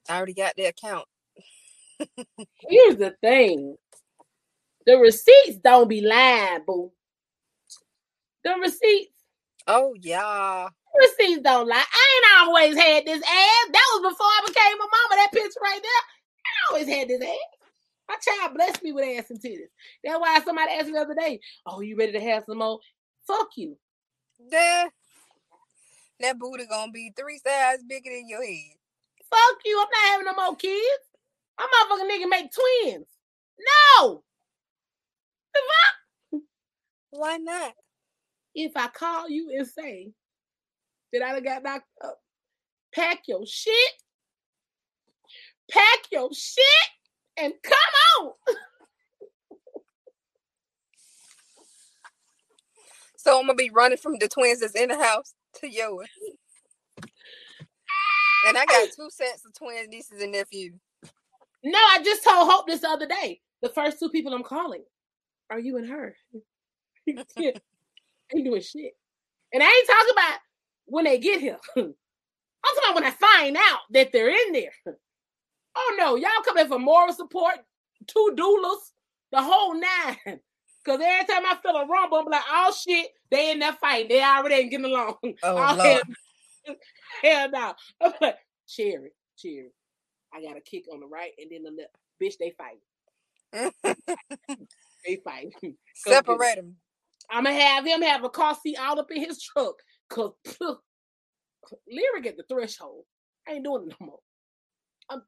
I already got the account. Here's the thing. The receipts don't be lying, boo. The receipts. Oh, yeah. Receipts don't lie. I ain't always had this ass. That was before I became a mama. That picture right there. I always had this ass. My child blessed me with ass and titties. That's why somebody asked me the other day, oh, you ready to have some more? Fuck you. That, that booty gonna be three sizes bigger than your head. Fuck you. I'm not having no more kids. My motherfucking nigga make twins. No. The fuck? Why not? If I call you and say that I done got knocked up, pack your shit, pack your shit, and come on. So I'm going to be running from the twins that's in the house to yours. And I got two sets of twins, nieces and nephews. No, I just told Hope this the other day. The first two people I'm calling are you and her. Yeah. I ain't doing shit. And I ain't talking about when they get here. I'm talking about when I find out that they're in there. Oh, no. Y'all coming for moral support, two doulas, the whole nine. Because every time I feel a rumble, I'm like, oh, shit, they in that fight. They already ain't getting along. Oh, oh hell, hell no. I'm like, Cherry, Cherry. I got a kick on the right and then the left. Bitch, they fight. They fight. Separate them. I'ma have him have a car seat all up in his truck. Cause pff, Lyric at the threshold. I ain't doing it no more. I'm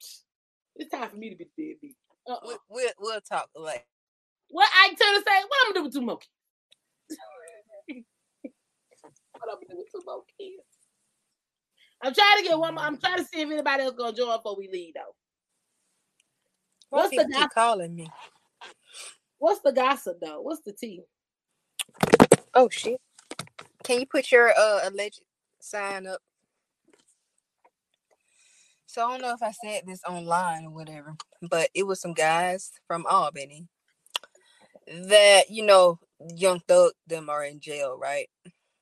It's time for me to be the deadbeat. Uh-uh. We'll, we'll, we'll talk later. What I tell you to say, what I'm going to do with two more kids? What I'm going to do with two more kids? I'm trying to get one more. I'm trying to see if anybody else going to join before we leave, though. What's the gossip? Calling me. What's the gossip, though? What's the tea? Oh, shit. Can you put your uh, alleged sign up? So I don't know if I said this online or whatever, but it was some guys from Albany that, you know, Young Thug, them are in jail, right?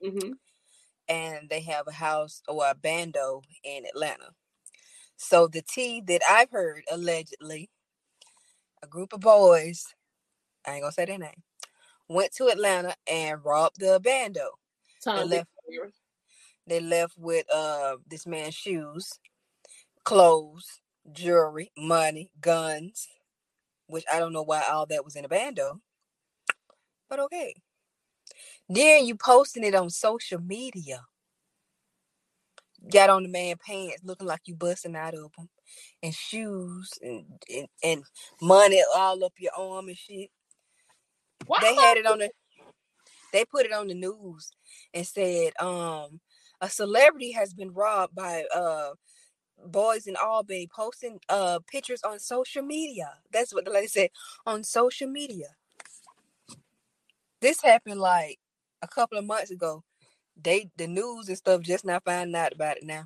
Mm-hmm. And they have a house or a bando in Atlanta. So the tea that I've heard, allegedly, a group of boys, I ain't gonna say their name, went to Atlanta and robbed the bando. They left, they left with uh this man's shoes, clothes, jewelry, money, guns, which I don't know why all that was in a bando, but okay. Then you posting it on social media. Got on the man pants looking like you busting out of them, and shoes and, and, and money all up your arm and shit. What? They had it on the, they put it on the news and said, um, a celebrity has been robbed by uh boys in Albany posting uh pictures on social media. That's what the lady said, on social media. This happened like a couple of months ago. They, the news and stuff, just not finding out about it now.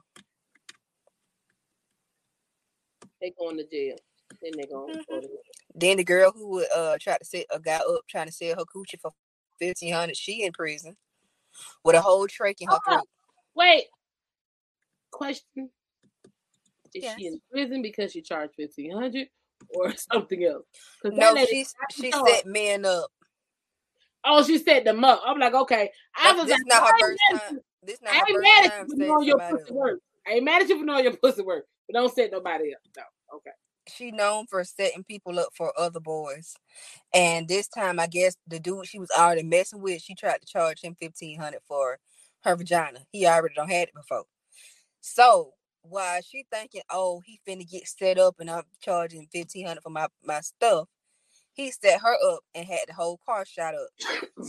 They going to jail. Then they going to jail. Then the girl who uh tried to set a guy up trying to sell her coochie for fifteen hundred, she in prison with a whole trach in her oh, throat. Wait, question: Is yes. she in prison because she charged fifteen hundred or something else? No, she she set up. men up. Oh, she set them up. I'm like, okay. I was this like, not her first time. This not her first time. I ain't mad at you for knowing your pussy work. I ain't mad at you for knowing your pussy work, but don't set nobody up. No, okay. She known for setting people up for other boys, and this time, I guess the dude she was already messing with, she tried to charge him fifteen hundred for her vagina. He already done had it before, so while she thinking, oh, he finna get set up, and I'm charging fifteen hundred for my my stuff. He set her up and had the whole car shot up.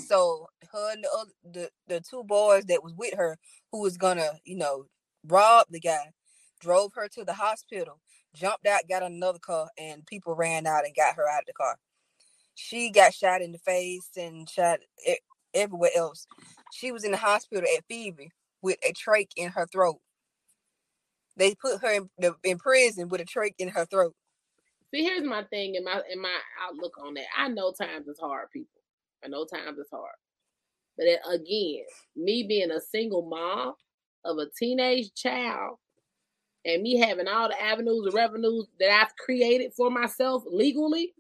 So her and the, other, the the two boys that was with her, who was gonna, you know, rob the guy, drove her to the hospital, jumped out, got another car, and people ran out and got her out of the car. She got shot in the face and shot everywhere else. She was in the hospital at Phoebe with a trach in her throat. They put her in, the, in prison with a trach in her throat. See, here's my thing and my and my outlook on that. I know times is hard, people. I know times is hard. But it, again, me being a single mom of a teenage child and me having all the avenues and revenues that I've created for myself legally,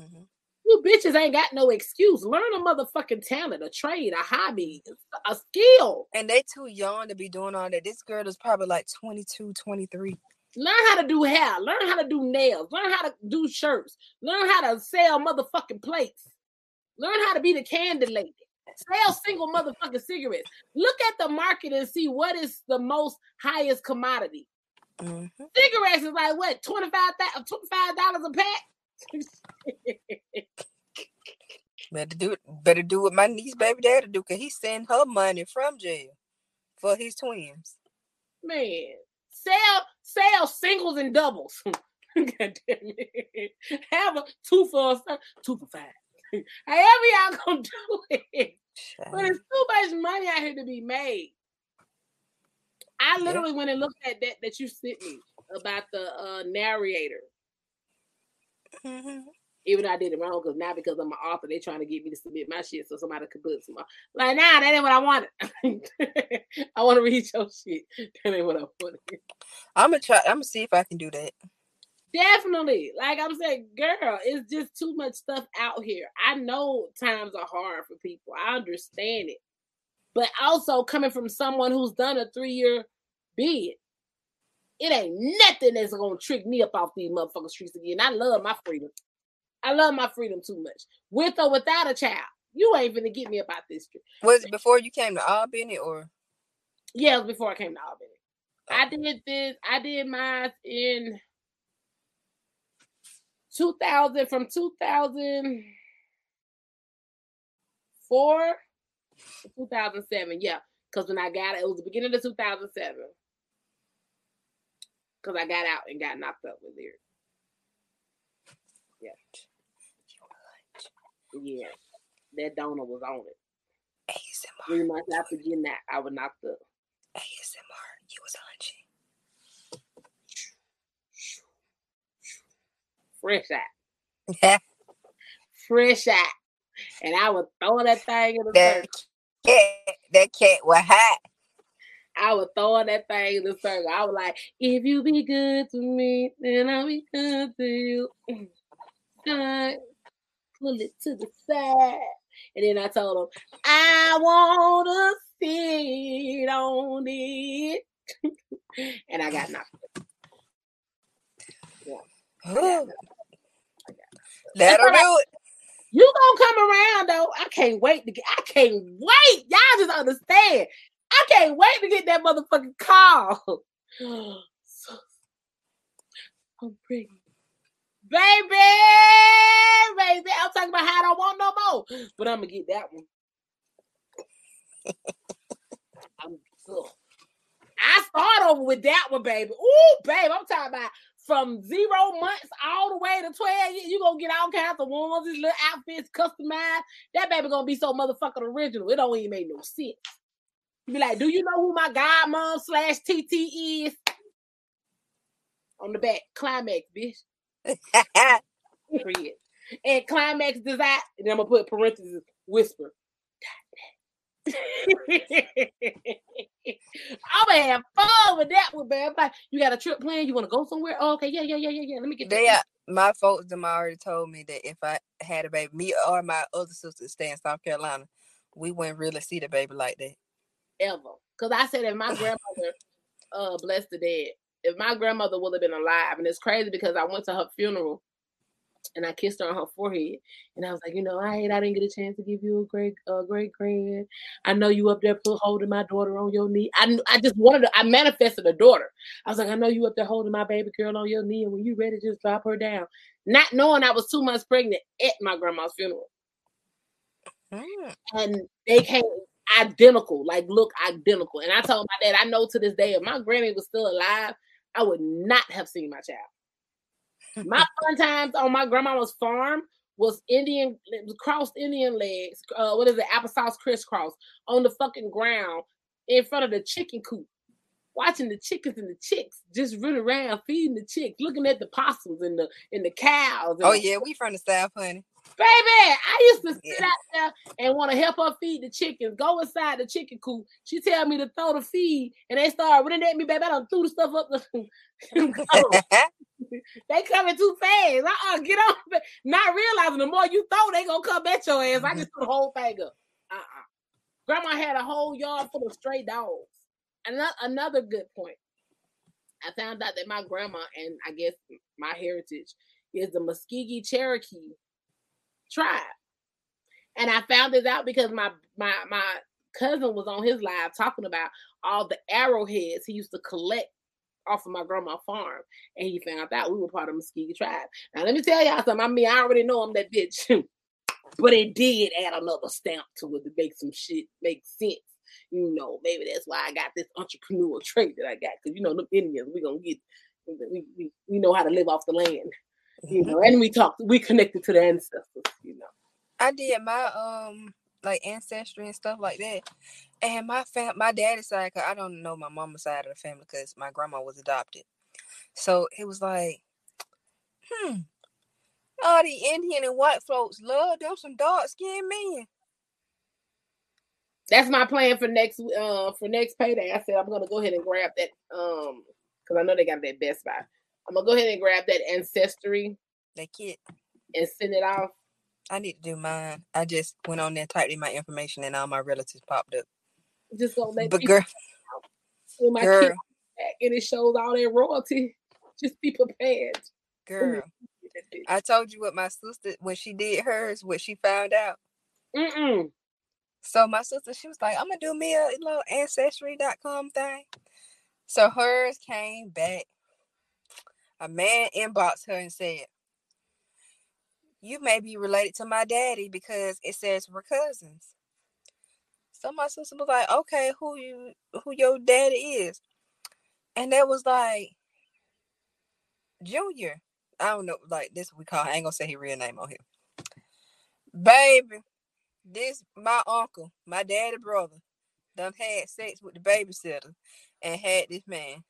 mm-hmm. you bitches ain't got no excuse. Learn a motherfucking talent, a trade, a hobby, a skill. And they too young to be doing all that. This girl is probably like twenty-two, twenty-three. Learn how to do hair. Learn how to do nails. Learn how to do shirts. Learn how to sell motherfucking plates. Learn how to be the candy lady. Sell single motherfucking cigarettes. Look at the market and see what is the most highest commodity. Mm-hmm. Cigarettes is like, what, twenty-five dollars a pack? better, do, better do what my niece baby daddy do, because he send her money from jail for his twins. Man. Sell, sell singles and doubles. God damn it. Have a two for a two for five. However y'all gonna do it. Sure. But it's too much money out here to be made. I literally yeah. went and looked at that that you sent me about the uh, narrator. Mm-hmm. Even though I did it wrong, because now because I'm an author, they're trying to get me to submit my shit so somebody could put some. Like, nah, that ain't what I wanted. I want to read your shit. That ain't what I wanted. I'm gonna try. I'm gonna see if I can do that. Definitely. Like I'm saying, girl, it's just too much stuff out here. I know times are hard for people. I understand it, but also coming from someone who's done a three-year bid, it ain't nothing that's gonna trick me up off these motherfucking streets again. I love my freedom. I love my freedom too much. With or without a child, you ain't gonna get me about this trip. Was it before you came to Albany, or? Yeah, it was before I came to Albany. Okay. I did this. I did mine in two thousand, from two thousand four to two thousand seven. Yeah, because when I got it, it was the beginning of two thousand seven. Because I got out and got knocked up with Lyric. Yeah. Yeah. That donor was on it. A S M R. Three months after getting that, I was knocked up. A S M R. You was hunching. Fresh out. Yeah. Fresh out. And I would throw that thing in the that circle. Cat, that cat was hot. I would throw that thing in the circle. I was like, if you be good to me, then I'll be good to you. God, pull it to the side. And then I told him, I want to sit on it. And I got knocked up. Yeah. I got knocked up. That'll do it. You gonna come around though. I can't wait to get, I can't wait. Y'all just understand. I can't wait to get that motherfucking call. I'm pregnant. Baby, baby. I'm talking about how I don't want no more. But I'm gonna get that one. I'm ugh. I start over with that one, baby. Ooh, babe, I'm talking about from zero months all the way to twelve years, you gonna get all kinds of ones, these little outfits customized. That baby gonna be so motherfucking original. It don't even make no sense. You be like, do you know who my godmom slash T T is? On the back, Climax, bitch. And Climax Design, and I'm gonna put parentheses, whisper. I'm gonna have fun with that one, man. You got a trip planned? You want to go somewhere? Oh, okay, yeah, yeah, yeah, yeah, yeah. Let me get they. Are, my folks, them already told me that if I had a baby, me or my other sister stay in South Carolina, we wouldn't really see the baby like that ever. Because I said if my grandmother, uh, bless the dead, if my grandmother would have been alive, and it's crazy because I went to her funeral and I kissed her on her forehead, and I was like, you know, I hate I didn't get a chance to give you a great, uh, great grand. I know you up there holding my daughter on your knee. I, I just wanted to, I manifested a daughter. I was like, I know you up there holding my baby girl on your knee, and when you ready, just drop her down. Not knowing I was two months pregnant at my grandma's funeral, mm. and they came identical, like look identical. And I told my dad, I know to this day, if my granny was still alive, I would not have seen my child. My fun times on my grandmama's farm was Indian, crossed Indian legs. Uh, what is it? Applesauce crisscross on the fucking ground in front of the chicken coop. Watching the chickens and the chicks just run around feeding the chicks, looking at the possums and the and the cows. And oh, yeah, we from the South, honey. Baby, I used to sit yeah. out there and want to help her feed the chickens. Go inside the chicken coop. She tell me to throw the feed, and they start running at me, baby. I done threw the stuff up. The- They coming too fast. Uh-uh, get on. Not realizing the more you throw, they gonna come at your ass. I just threw the whole thing up. Uh-uh. Grandma had a whole yard full of stray dogs. And another good point. I found out that my grandma, and I guess my heritage, is the Muscogee Cherokee tribe. And I found this out because my, my, my cousin was on his live talking about all the arrowheads he used to collect off of my grandma's farm, and he found out we were part of Muscogee tribe. Now let me tell y'all something. I mean, I already know I'm that bitch, but it did add another stamp to it to make some shit make sense. You know, maybe that's why I got this entrepreneurial trait that I got, because you know, the Indians, we gonna get, we, we we know how to live off the land, you know, and we talk, we connected to the ancestors, you know. I did my um. like ancestry and stuff like that, and my fam- my daddy's side, cause I don't know my mama's side of the family, cause my grandma was adopted. So it was like, hmm, all the Indian and white folks love them some dark skinned men. That's my plan for next uh for next payday. I said I'm gonna go ahead and grab that um, cause I know they got that Best Buy. I'm gonna go ahead and grab that ancestry, that kit, and send it off. I need to do mine. I just went on there and typed in my information, and all my relatives popped up. Just gonna let but people girl, when my girl. Kids back and it shows all their royalty. Just be prepared, girl. I told you what my sister, when she did hers, what she found out. Mm-mm. So my sister, she was like, "I'm gonna do me a little ancestry dot com thing." So hers came back. A man inboxed her and said, you may be related to my daddy because it says we're cousins. So my sister was like, okay, who you, who your daddy is? And that was like Junior. I don't know, like this we call. I ain't gonna say his real name on here. Baby, this my uncle, my daddy brother, done had sex with the babysitter and had this man.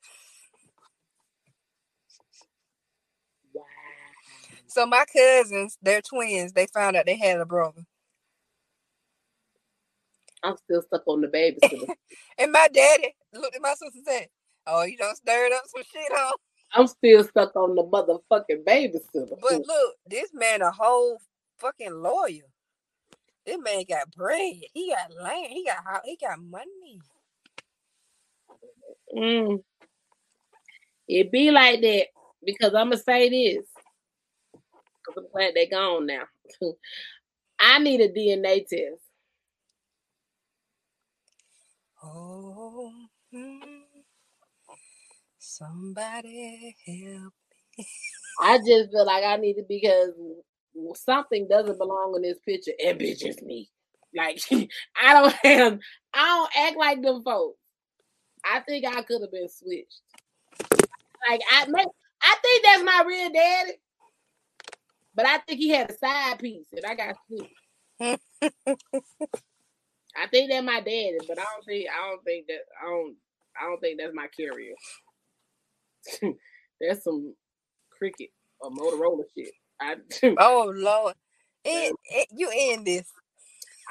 Wow. So my cousins, they're twins. They found out they had a brother. I'm still stuck on the babysitter. And my daddy looked at my sister and said, "Oh, you done stirred up some shit, huh?" I'm still stuck on the motherfucking babysitter. But look, this man a whole fucking lawyer. This man got bread. He got land. He got house. He got money. Mm. It be like that because I'm going to say this. Because I'm glad they're gone now. I need a D N A test. Oh, hmm. Somebody help me. I just feel like I need it because something doesn't belong in this picture, and bitch is me. Like I don't have, I don't act like them folks. I think I could have been switched. Like I, I think that's my real daddy, but I think he had a side piece, and I got switched. I think that's my daddy, but I don't think, I don't think that, I don't, I don't think that's my carrier. That's some cricket or Motorola shit. I oh Lord, it, it, you in this?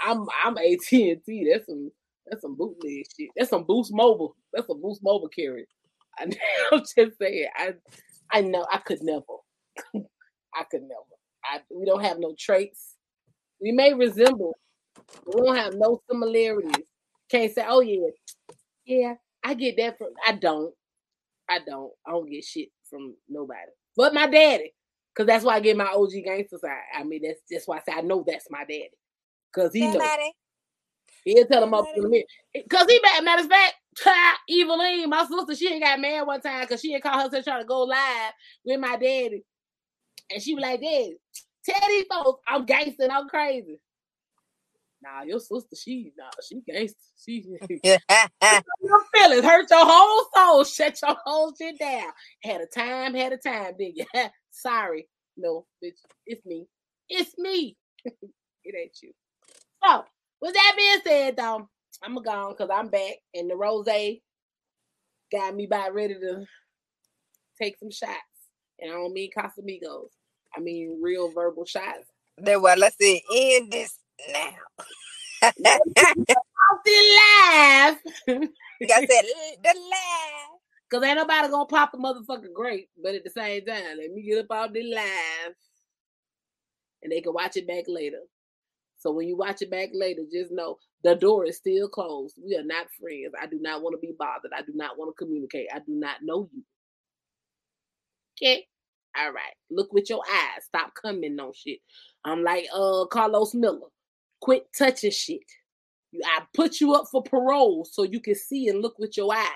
I'm I'm A T and T. That's some that's some bootleg shit. That's some Boost Mobile. That's a Boost Mobile carrier. I, I'm just saying. I I know I could never. I could never. I we don't have no traits. We may resemble. We don't have no similarities. Can't say, oh yeah, yeah. I get that from. I don't. I don't. I don't get shit from nobody. But my daddy. Because that's why I get my O G gangster side. I mean, that's that's why I say I know that's my daddy. Because he knows. He'll tell him up in a minute. Because he, matter of fact, Evelyn, my sister, she ain't got mad one time because she had called herself trying to go live with my daddy. And she was like, Daddy, tell these folks I'm gangster and I'm crazy. Nah, your sister, she, nah, she gangster. She, your feelings hurt your whole soul. Shut your whole shit down. Had a time, had a time, didn't you? Sorry. No, bitch, it's me. It's me. It ain't you. So, with that being said, though, I'm gone because I'm back, and the rosé got me by ready to take some shots. And I don't mean Casamigos. I mean real verbal shots. That's why let's say end this. Now, I laugh. I said the laugh because ain't nobody gonna pop a motherfucking grape, but at the same time, let me get up off the live and they can watch it back later. So, when you watch it back later, just know the door is still closed. We are not friends. I do not want to be bothered. I do not want to communicate. I do not know you. Okay. All right. Look with your eyes. Stop coming on shit. I'm like uh Carlos Miller. Quit touching shit. I put you up for parole so you can see and look with your eyes.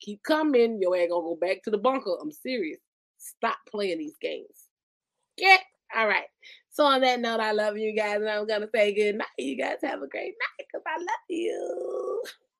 Keep coming. Your ass gonna go back to the bunker. I'm serious. Stop playing these games. Yeah. All right. So on that note, I love you guys, and I'm gonna say good night. You guys have a great night because I love you.